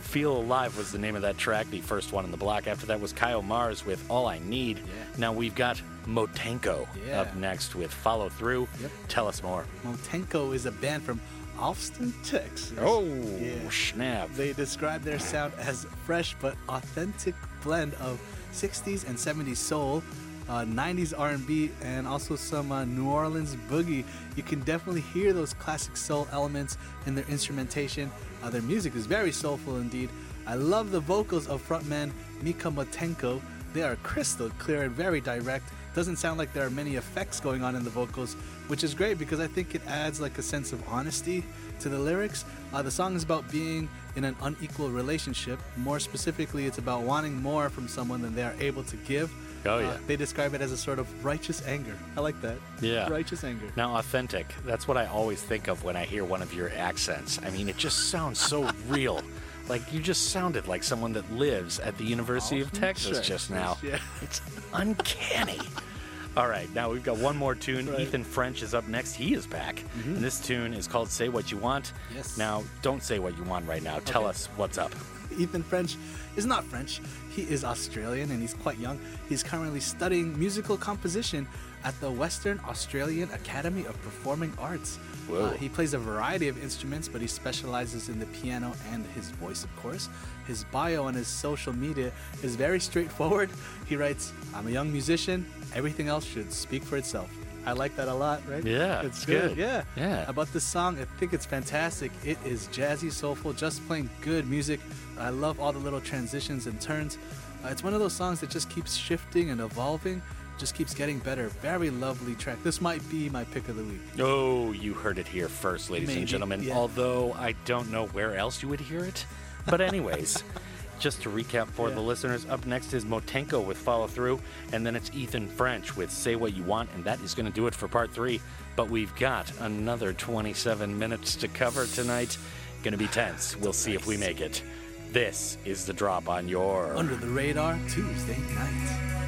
Feel Alive was the name of that track, the first one in the block. After that was Kaio Mars with All I Need. Yeah. Now we've got Motenko up next with Follow Through. Yep. Tell us more. Motenko is a band from Austin, Texas. Oh, yeah. Snap. They describe their sound as fresh but authentic blend of 60s and 70s soul, 90s R&B, and also some New Orleans boogie. You can definitely hear those classic soul elements in their instrumentation. Their music is very soulful indeed. I love the vocals of frontman Mika Motenko. They are crystal clear and very direct. Doesn't sound like there are many effects going on in the vocals, which is great because I think it adds like a sense of honesty to the lyrics. The song is about being in an unequal relationship. More specifically, it's about wanting more from someone than they are able to give. Oh, yeah. They describe it as a sort of righteous anger. I like that. Yeah. Righteous anger. Now, authentic. That's what I always think of when I hear one of your accents. I mean, it just sounds so real. Like, you just sounded like someone that lives at the University of Texas just now. Yeah. It's uncanny. All right, now we've got one more tune. Right. Ethan French is up next. He is back. Mm-hmm. And this tune is called Say What You Want. Yes. Now, don't say what you want right now. Okay. Tell us what's up. Ethan French is not French. He is Australian, and he's quite young. He's currently studying musical composition at the Western Australian Academy of Performing Arts. He plays a variety of instruments, but he specializes in the piano and his voice, of course. His bio on his social media is very straightforward. He writes, "I'm a young musician. Everything else should speak for itself." I like that a lot, right? Yeah, it's good. Yeah. About this song, I think it's fantastic. It is jazzy, soulful, just plain good music. I love all the little transitions and turns. It's one of those songs that just keeps shifting and evolving, just keeps getting better. Very lovely track. This might be my pick of the week. Oh, you heard it here first, ladies and gentlemen. Yeah. Although I don't know where else you would hear it. But anyways, just to recap for the listeners, up next is Motenko with Follow Through, and then it's Ethan French with Say What You Want, and that is going to do it for part 3. But we've got another 27 minutes to cover tonight. Going to be tense. We'll see if we make it. This is The Drop on your Under the Radar Tuesday night.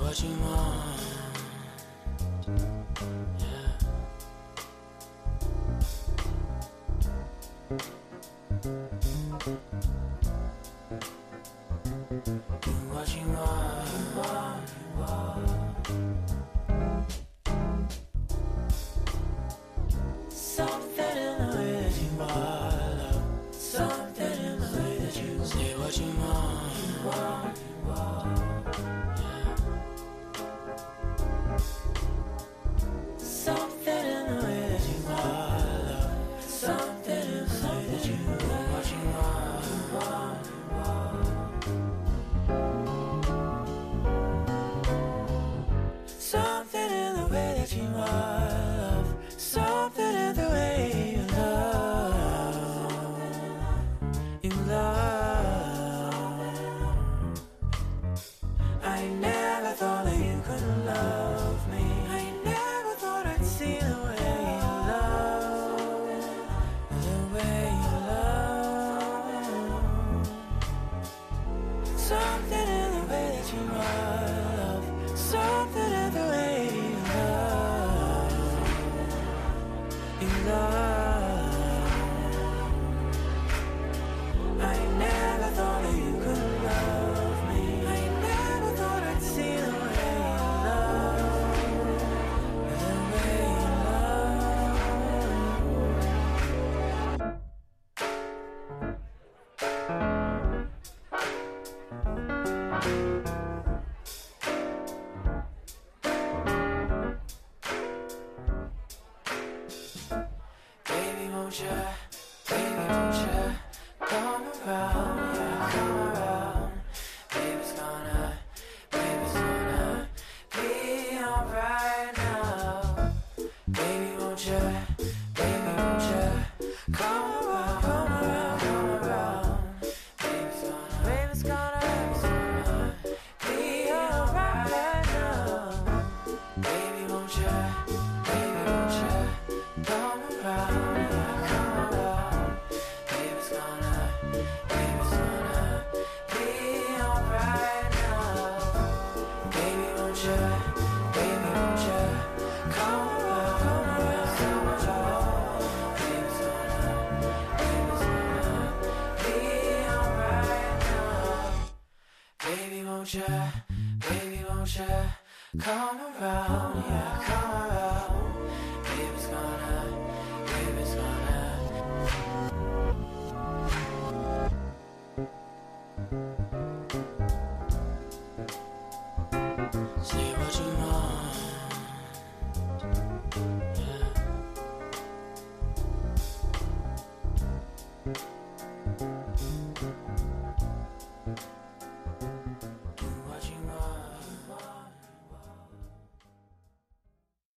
What you want. Cause you are something in the way you love. You love. I never thought that you could love me. I never thought I'd see the way you love. The way you love. Something in the way that you are love. Something in the way. I never thought that you could love me. I never thought I'd see the way you love. The way you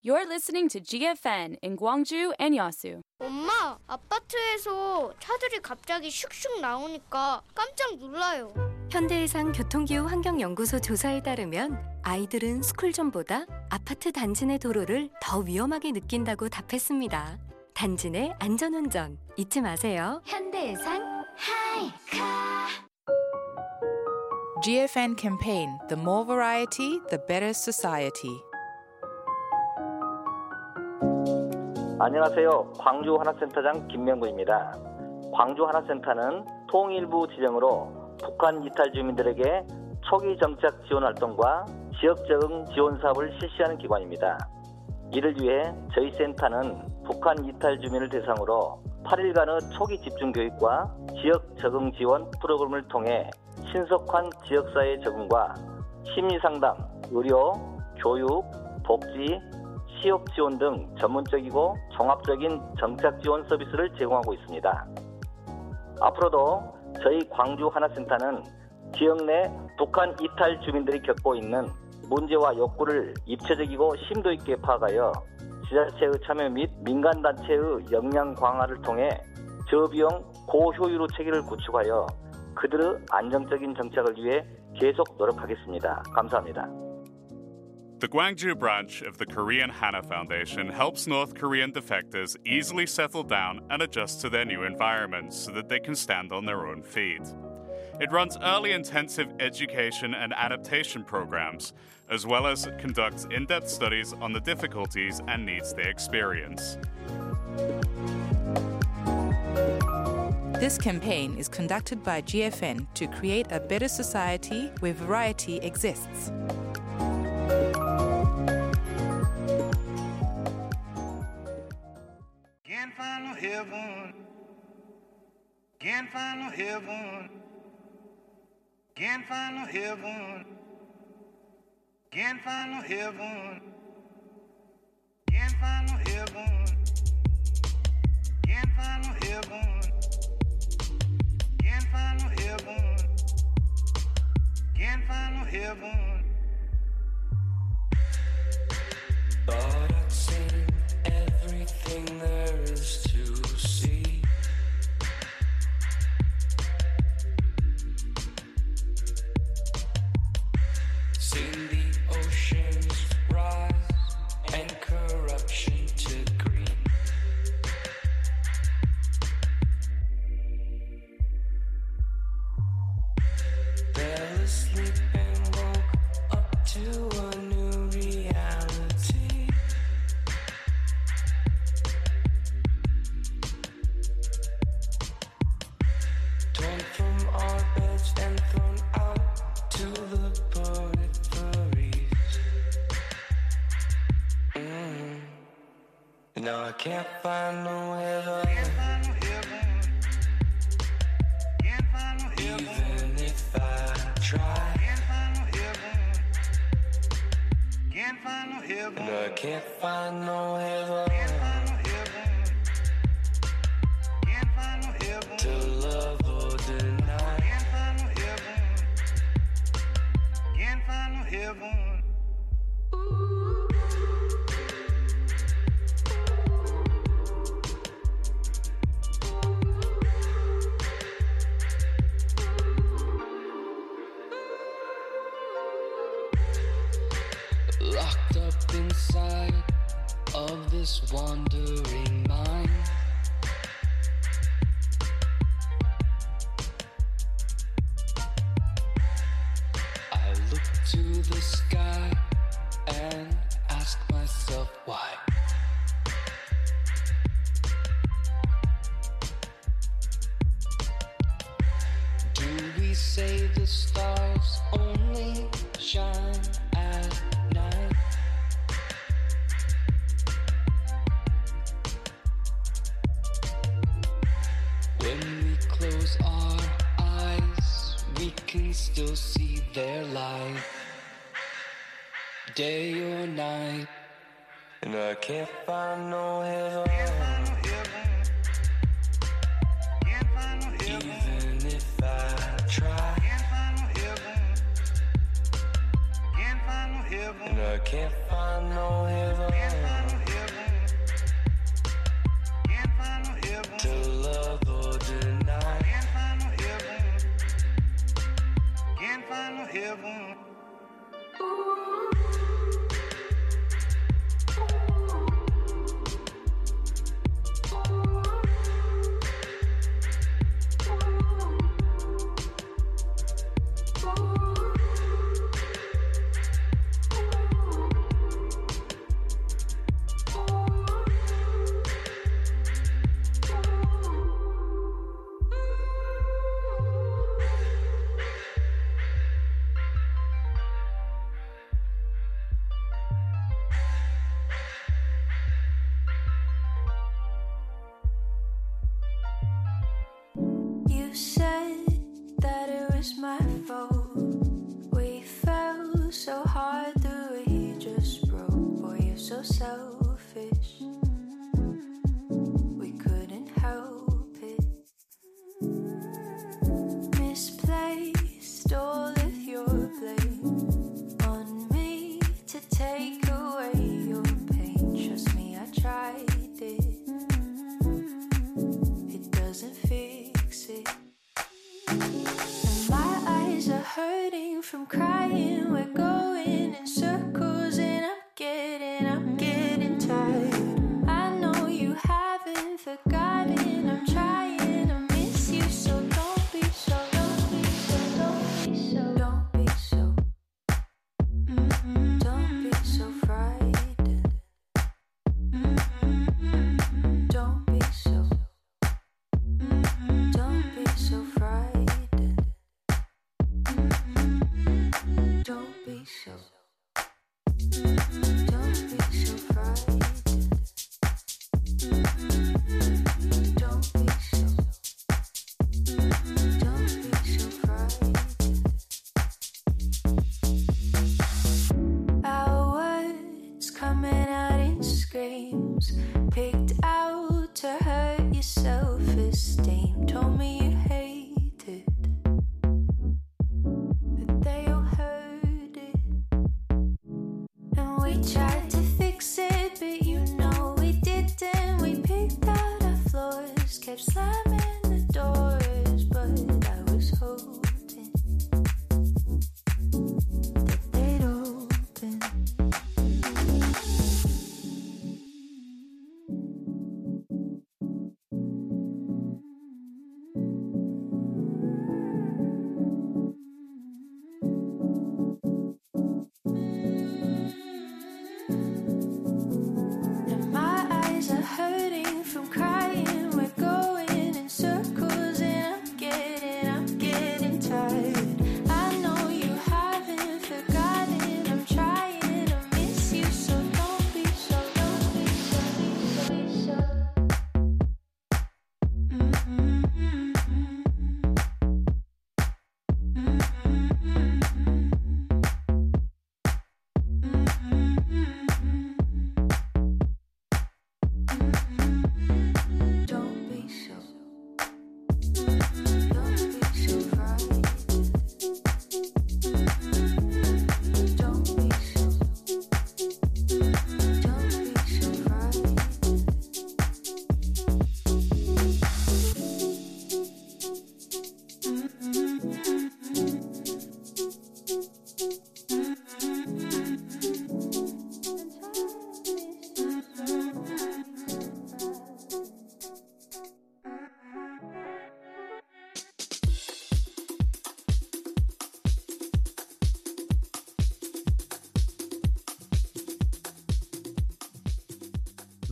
You're listening to GFN in Gwangju and Yasu. 엄마, 아파트에서 차들이 갑자기 슉슉 나오니까 깜짝 놀라요. 현대해상 교통기후 환경연구소 조사에 따르면 아이들은 스쿨존보다 아파트 단지 내 도로를 더 위험하게 느낀다고 답했습니다. 단지 내 안전운전 잊지 마세요. 현대해상 하이카. GFN campaign. The more variety, the better society. 안녕하세요. 광주 하나센터장 김명구입니다. 광주 하나센터는 통일부 지정으로 북한 이탈 주민들에게 초기 정착 지원 활동과 지역 적응 지원 사업을 실시하는 기관입니다. 이를 위해 저희 센터는 북한 이탈 주민을 대상으로 8일간의 초기 집중 교육과 지역 적응 지원 프로그램을 통해 신속한 지역사회 적응과 심리상담, 의료, 교육, 복지, 취업 지원 등 전문적이고 종합적인 정착 지원 서비스를 제공하고 있습니다. 앞으로도 저희 광주 하나센터는 지역 내 북한 이탈 주민들이 겪고 있는 문제와 욕구를 입체적이고 심도 있게 파악하여 지자체의 참여 및 민간단체의 역량 강화를 통해 저비용 고효율의 체계를 구축하여 그들의 안정적인 정착을 위해 계속 노력하겠습니다. 감사합니다. The Gwangju branch of the Korean Hana Foundation helps North Korean defectors easily settle down and adjust to their new environments so that they can stand on their own feet. It runs early intensive education and adaptation programs, as well as conducts in-depth studies on the difficulties and needs they experience. This campaign is conducted by GFN to create a better society where variety exists. Can't find no heaven. Can't find no heaven. Can't find no heaven. Can't find no heaven. Can't find no heaven. Can't find no heaven. Can't find no heaven. Can't find no heaven. They don't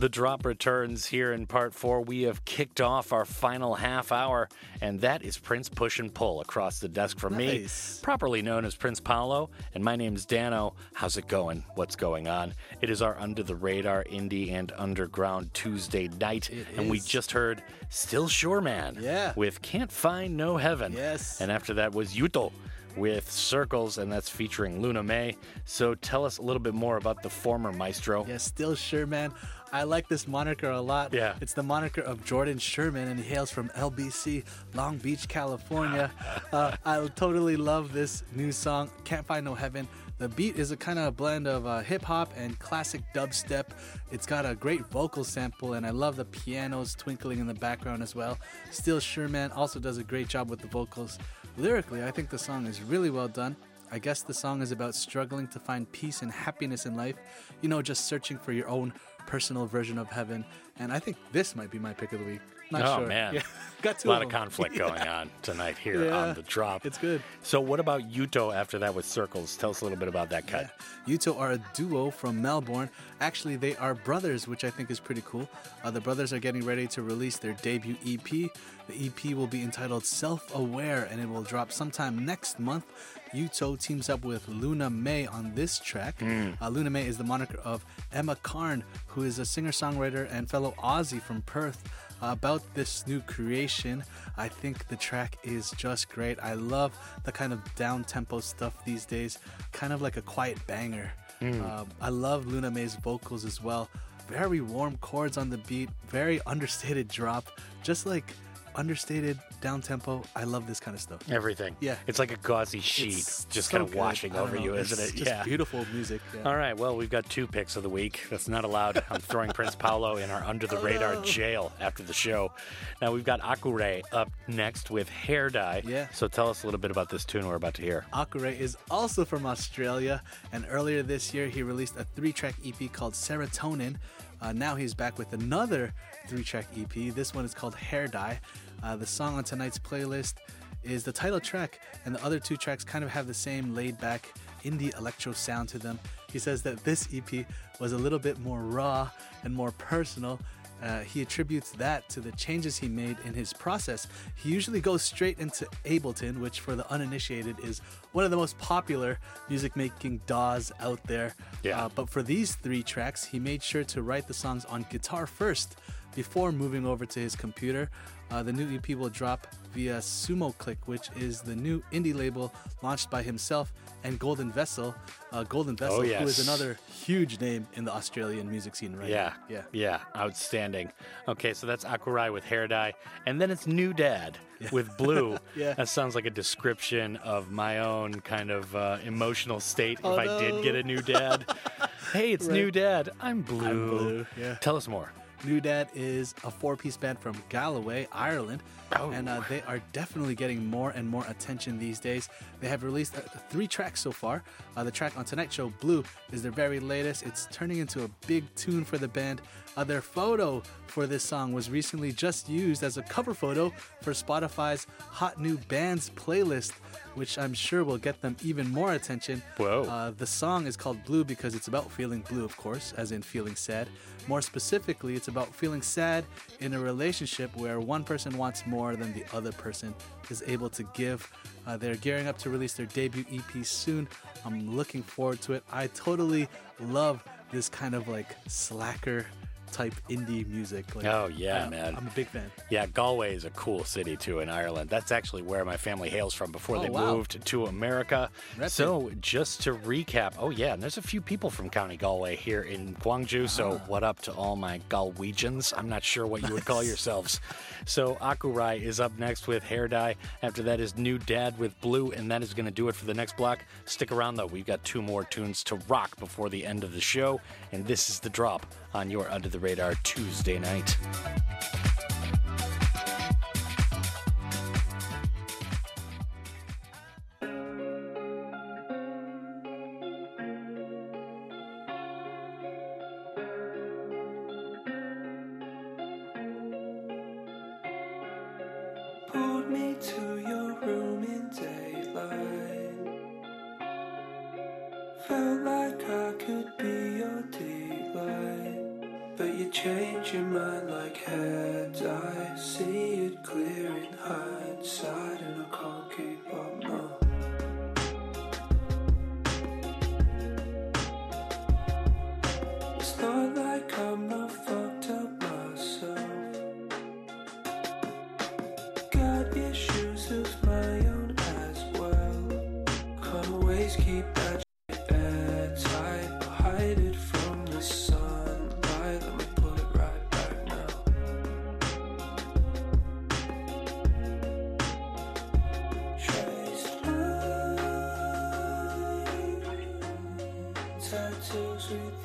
The Drop returns here in part 4. We have kicked off our final half hour, and that is Prince Push and Pull across the desk from me, properly known as Prince Paolo, and my name's Dano. How's it going? What's going on? It is our Under the Radar Indie and Underground Tuesday night, and we just heard Still Shermann with Can't Find No Heaven. Yes. And after that was Yuto with Circles, and that's featuring Luna May. So tell us a little bit more about the former maestro. Yeah, Still Shermann. I like this moniker a lot. Yeah. It's the moniker of Jordan Shermann, and he hails from LBC, Long Beach, California. I totally love this new song, Can't Find No Heaven. The beat is a kind of blend of hip-hop and classic dubstep. It's got a great vocal sample, and I love the pianos twinkling in the background as well. Still Shermann also does a great job with the vocals. Lyrically, I think the song is really well done. I guess the song is about struggling to find peace and happiness in life. You know, just searching for your own personal version of heaven. And I think this might be my pick of the week. Not sure. Oh, man. Yeah. Got a lot of conflict going on tonight here on The Drop. It's good. So what about Yuto after that with Circles? Tell us a little bit about that cut. Yeah. Yuto are a duo from Melbourne. Actually, they are brothers, which I think is pretty cool. The brothers are getting ready to release their debut EP. The EP will be entitled Self-Aware, and it will drop sometime next month. Yuto teams up with Luna May on this track. Luna May is the moniker of Emma Carn, who is a singer-songwriter and fellow Aussie from Perth. About this new creation, I think the track is just great. I love the kind of down-tempo stuff these days, kind of like a quiet banger. I love Luna May's vocals as well. Very warm chords on the beat, very understated drop, just like understated, down-tempo. I love this kind of stuff. Everything. Yeah. It's like a gauzy sheet just kind of washing over you, isn't it? It's just beautiful music. Yeah. All right. Well, we've got 2 picks of the week. That's not allowed. I'm throwing Prince Paolo in our under-the-radar jail after the show. Now, we've got Akurei up next with Hair Dye. Yeah. So tell us a little bit about this tune we're about to hear. Akurei is also from Australia, and earlier this year, he released a 3-track EP called Serotonin. Now he's back with another 3-track EP. This one is called Hair Dye. The song on tonight's playlist is the title track, and the other 2 tracks kind of have the same laid-back indie electro sound to them. He says that this EP was a little bit more raw and more personal. He attributes that to the changes he made in his process. He usually goes straight into Ableton, which for the uninitiated is one of the most popular music making DAWs out there. Yeah. But for these 3 tracks, he made sure to write the songs on guitar first before moving over to his computer. The new EP will drop via Sumo Click, which is the new indie label launched by himself and Golden Vessel, who is another huge name in the Australian music scene right now. Yeah, outstanding. Okay, so that's Akurei with Hair Dye, and then it's New Dad with Blue. That sounds like a description of my own kind of emotional state I did get a new dad. Hey, it's New Dad. I'm Blue. Yeah. Tell us more. New Dad is a 4-piece band from Galloway, Ireland, and they are definitely getting more and more attention these days. They have released 3 tracks so far. The track on tonight's show, Blue, is their very latest. It's turning into a big tune for the band. Their photo for this song was recently just used as a cover photo for Spotify's Hot New Bands playlist, which I'm sure will get them even more attention. Whoa. The song is called Blue because it's about feeling blue, of course, as in feeling sad. More specifically, it's about feeling sad in a relationship where one person wants more than the other person is able to give. They're gearing up to release their debut EP soon. I'm looking forward to it. I totally love this kind of like slacker type indie music. Man. I'm a big fan. Yeah, Galway is a cool city too in Ireland. That's actually where my family hails from before they moved to America. So just to recap, and there's a few people from County Galway here in Gwangju, so what up to all my Galwegians. I'm not sure what you would call yourselves. So Akurei is up next with Hair Dye. After that is New Dad with Blue, and that is going to do it for the next block. Stick around though. We've got 2 more tunes to rock before the end of the show, and this is The Drop on your Under the Radar Tuesday night. Pulled me to your room in daylight. Felt like I could be your daylight. but you change your mind like heads. I see it clear in hindsight, and I can't keep up now. It's not like I'm not fucked up myself. Got issues of my own as well. Can't always keep that shit airtight. Hide it from the sunlight. Let me pull it right back now. Trace line tattoos with you.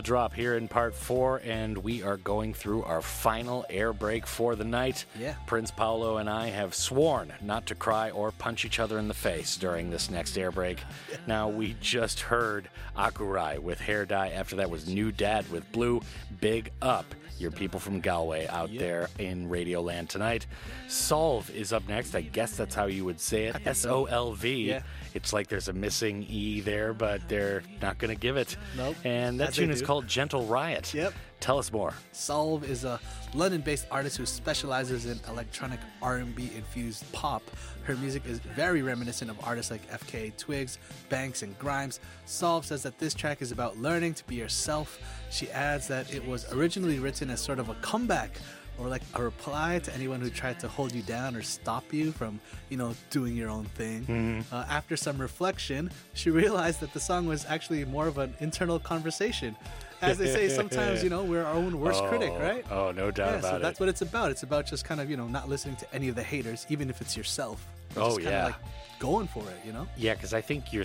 The Drop here in part 4, and we are going through our final air break for the night. Yeah. Prince Paolo and I have sworn not to cry or punch each other in the face during this next air break. Now, we just heard Akurei with Hair Dye. After that was New Dad with Blue. Big up your people from Galway out there in Radio Land tonight. Solv is up next. I guess that's how you would say it. S-O-L-V. Yeah. It's like there's a missing E there, but they're not going to give it. Nope. And that tune is called Gentle Riot. Yep. Tell us more. Solv is a London-based artist who specializes in electronic R&B-infused pop. Her music is very reminiscent of artists like FKA Twigs, Banks, and Grimes. Solv says that this track is about learning to be yourself. She adds that it was originally written as sort of a comeback or like a reply to anyone who tried to hold you down or stop you from, you know, doing your own thing. Mm-hmm. After some reflection, she realized that the song was actually more of an internal conversation. As they say, sometimes, you know, we're our own worst critic, right? Oh, no doubt about it. So that's what it's about. It's about just kind of, you know, not listening to any of the haters, even if it's yourself. Just kind of like going for it, you know? Yeah, because I think your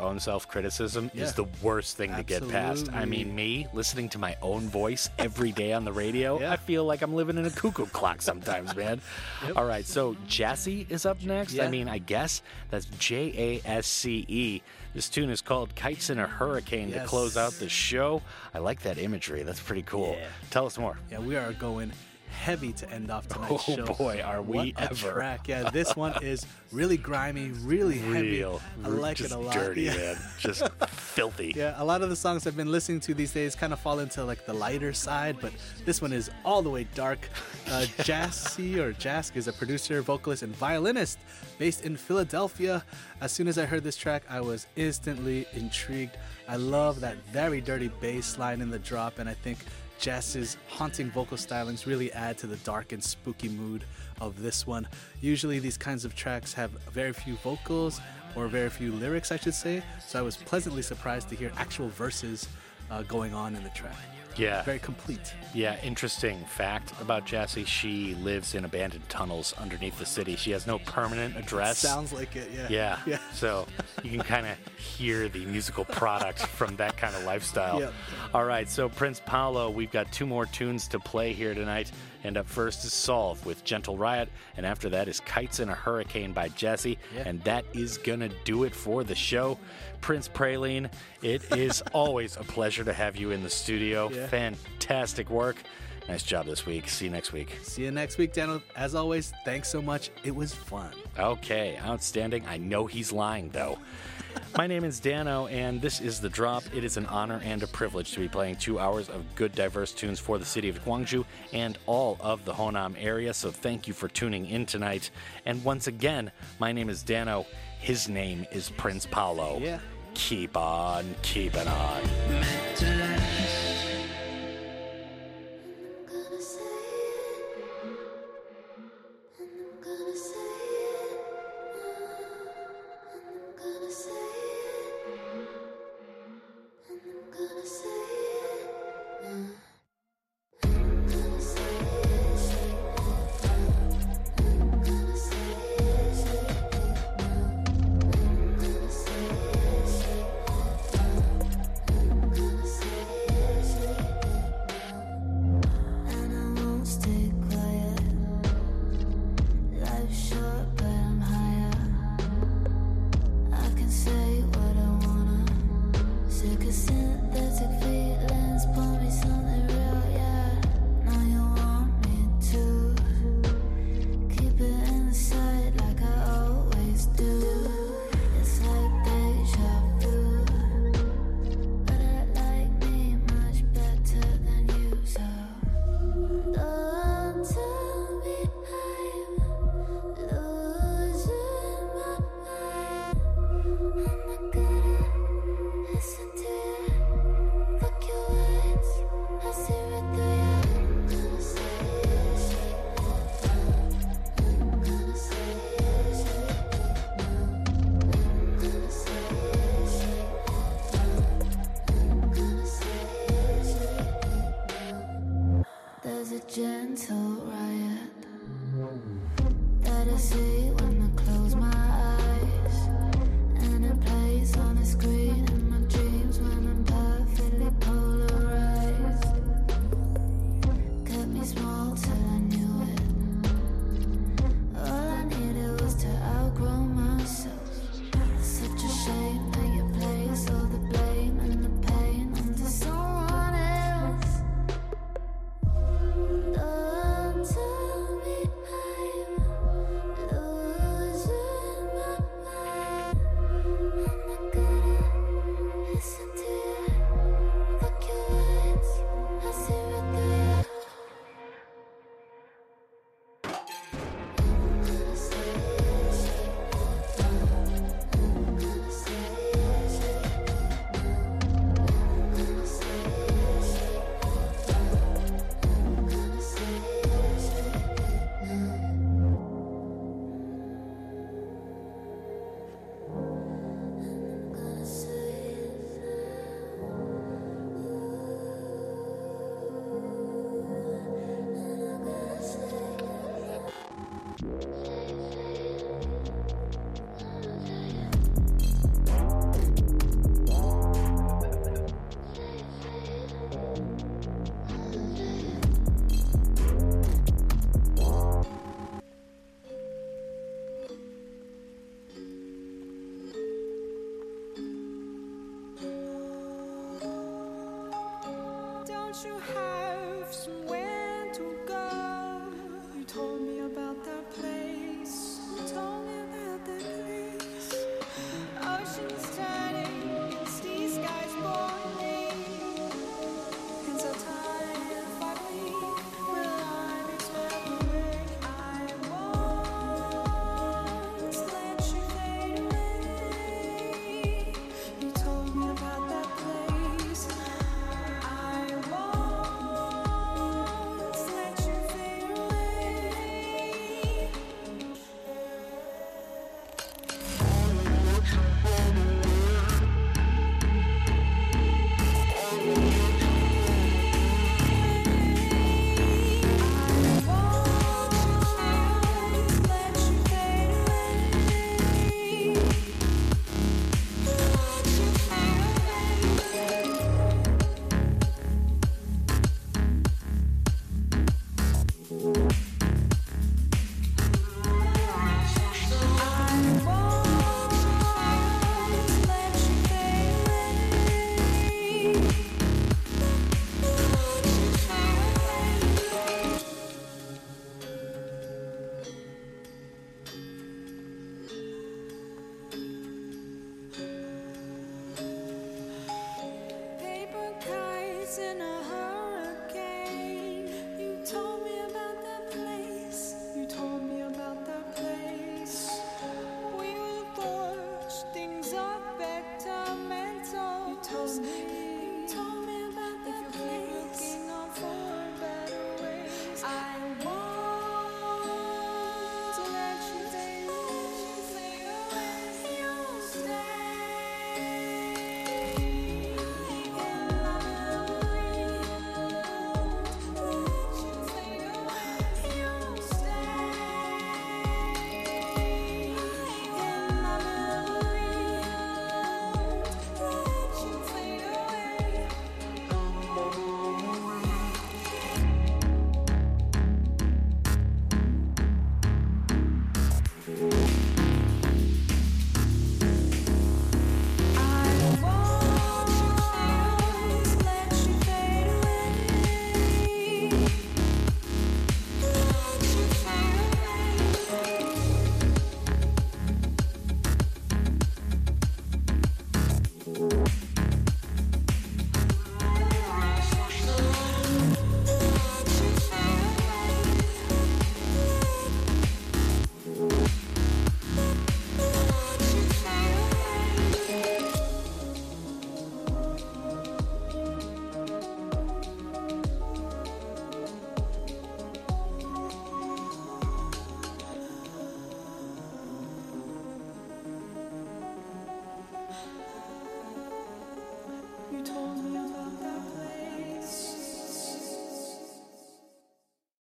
own self-criticism is the worst thing to get past. I mean, me listening to my own voice every day on the radio, I feel like I'm living in a cuckoo clock sometimes, man. Yep. All right, so Jassy is up next. Yeah. I mean, I guess that's Jasce. This tune is called Kites in a Hurricane to close out the show. I like that imagery. That's pretty cool. Yeah. Tell us more. Yeah, we are going heavy to end off tonight's show. Oh boy, are we ever. Track. Yeah, this one is really grimy, really heavy. I like it a lot. Just dirty, man. Just filthy. Yeah, a lot of the songs I've been listening to these days kind of fall into like the lighter side, but this one is all the way dark. Jassy or Jask is a producer, vocalist, and violinist based in Philadelphia. As soon as I heard this track, I was instantly intrigued. I love that very dirty bass line in the drop, and I think Jazz's haunting vocal stylings really add to the dark and spooky mood of this one. Usually these kinds of tracks have very few vocals, or very few lyrics, I should say, so I was pleasantly surprised to hear actual verses going on in the track. Yeah. Very complete. Yeah, interesting fact about Jassy. She lives in abandoned tunnels underneath the city. She has no permanent address. Sounds like it, yeah. So you can kind of hear the musical product from that kind of lifestyle. Yep. All right, so Prince Paolo, we've got two more tunes to play here tonight. And up first is Solv with Gentle Riot. And after that is Kites in a Hurricane by Jassy. Yeah. And that is going to do it for the show. Prince Praline, it is always a pleasure to have you in the studio. Yeah. Fantastic work. Nice job this week. See you next week. See you next week, Daniel. As always, thanks so much. It was fun. Okay, outstanding. I know he's lying, though. My name is Dano, and this is The Drop. It is an honor and a privilege to be playing 2 hours of good, diverse tunes for the city of Gwangju and all of the Honam area, so thank you for tuning in tonight. And once again, my name is Dano. His name is Prince Paolo. Yeah. Keep on keeping on. Gentle riot that I see when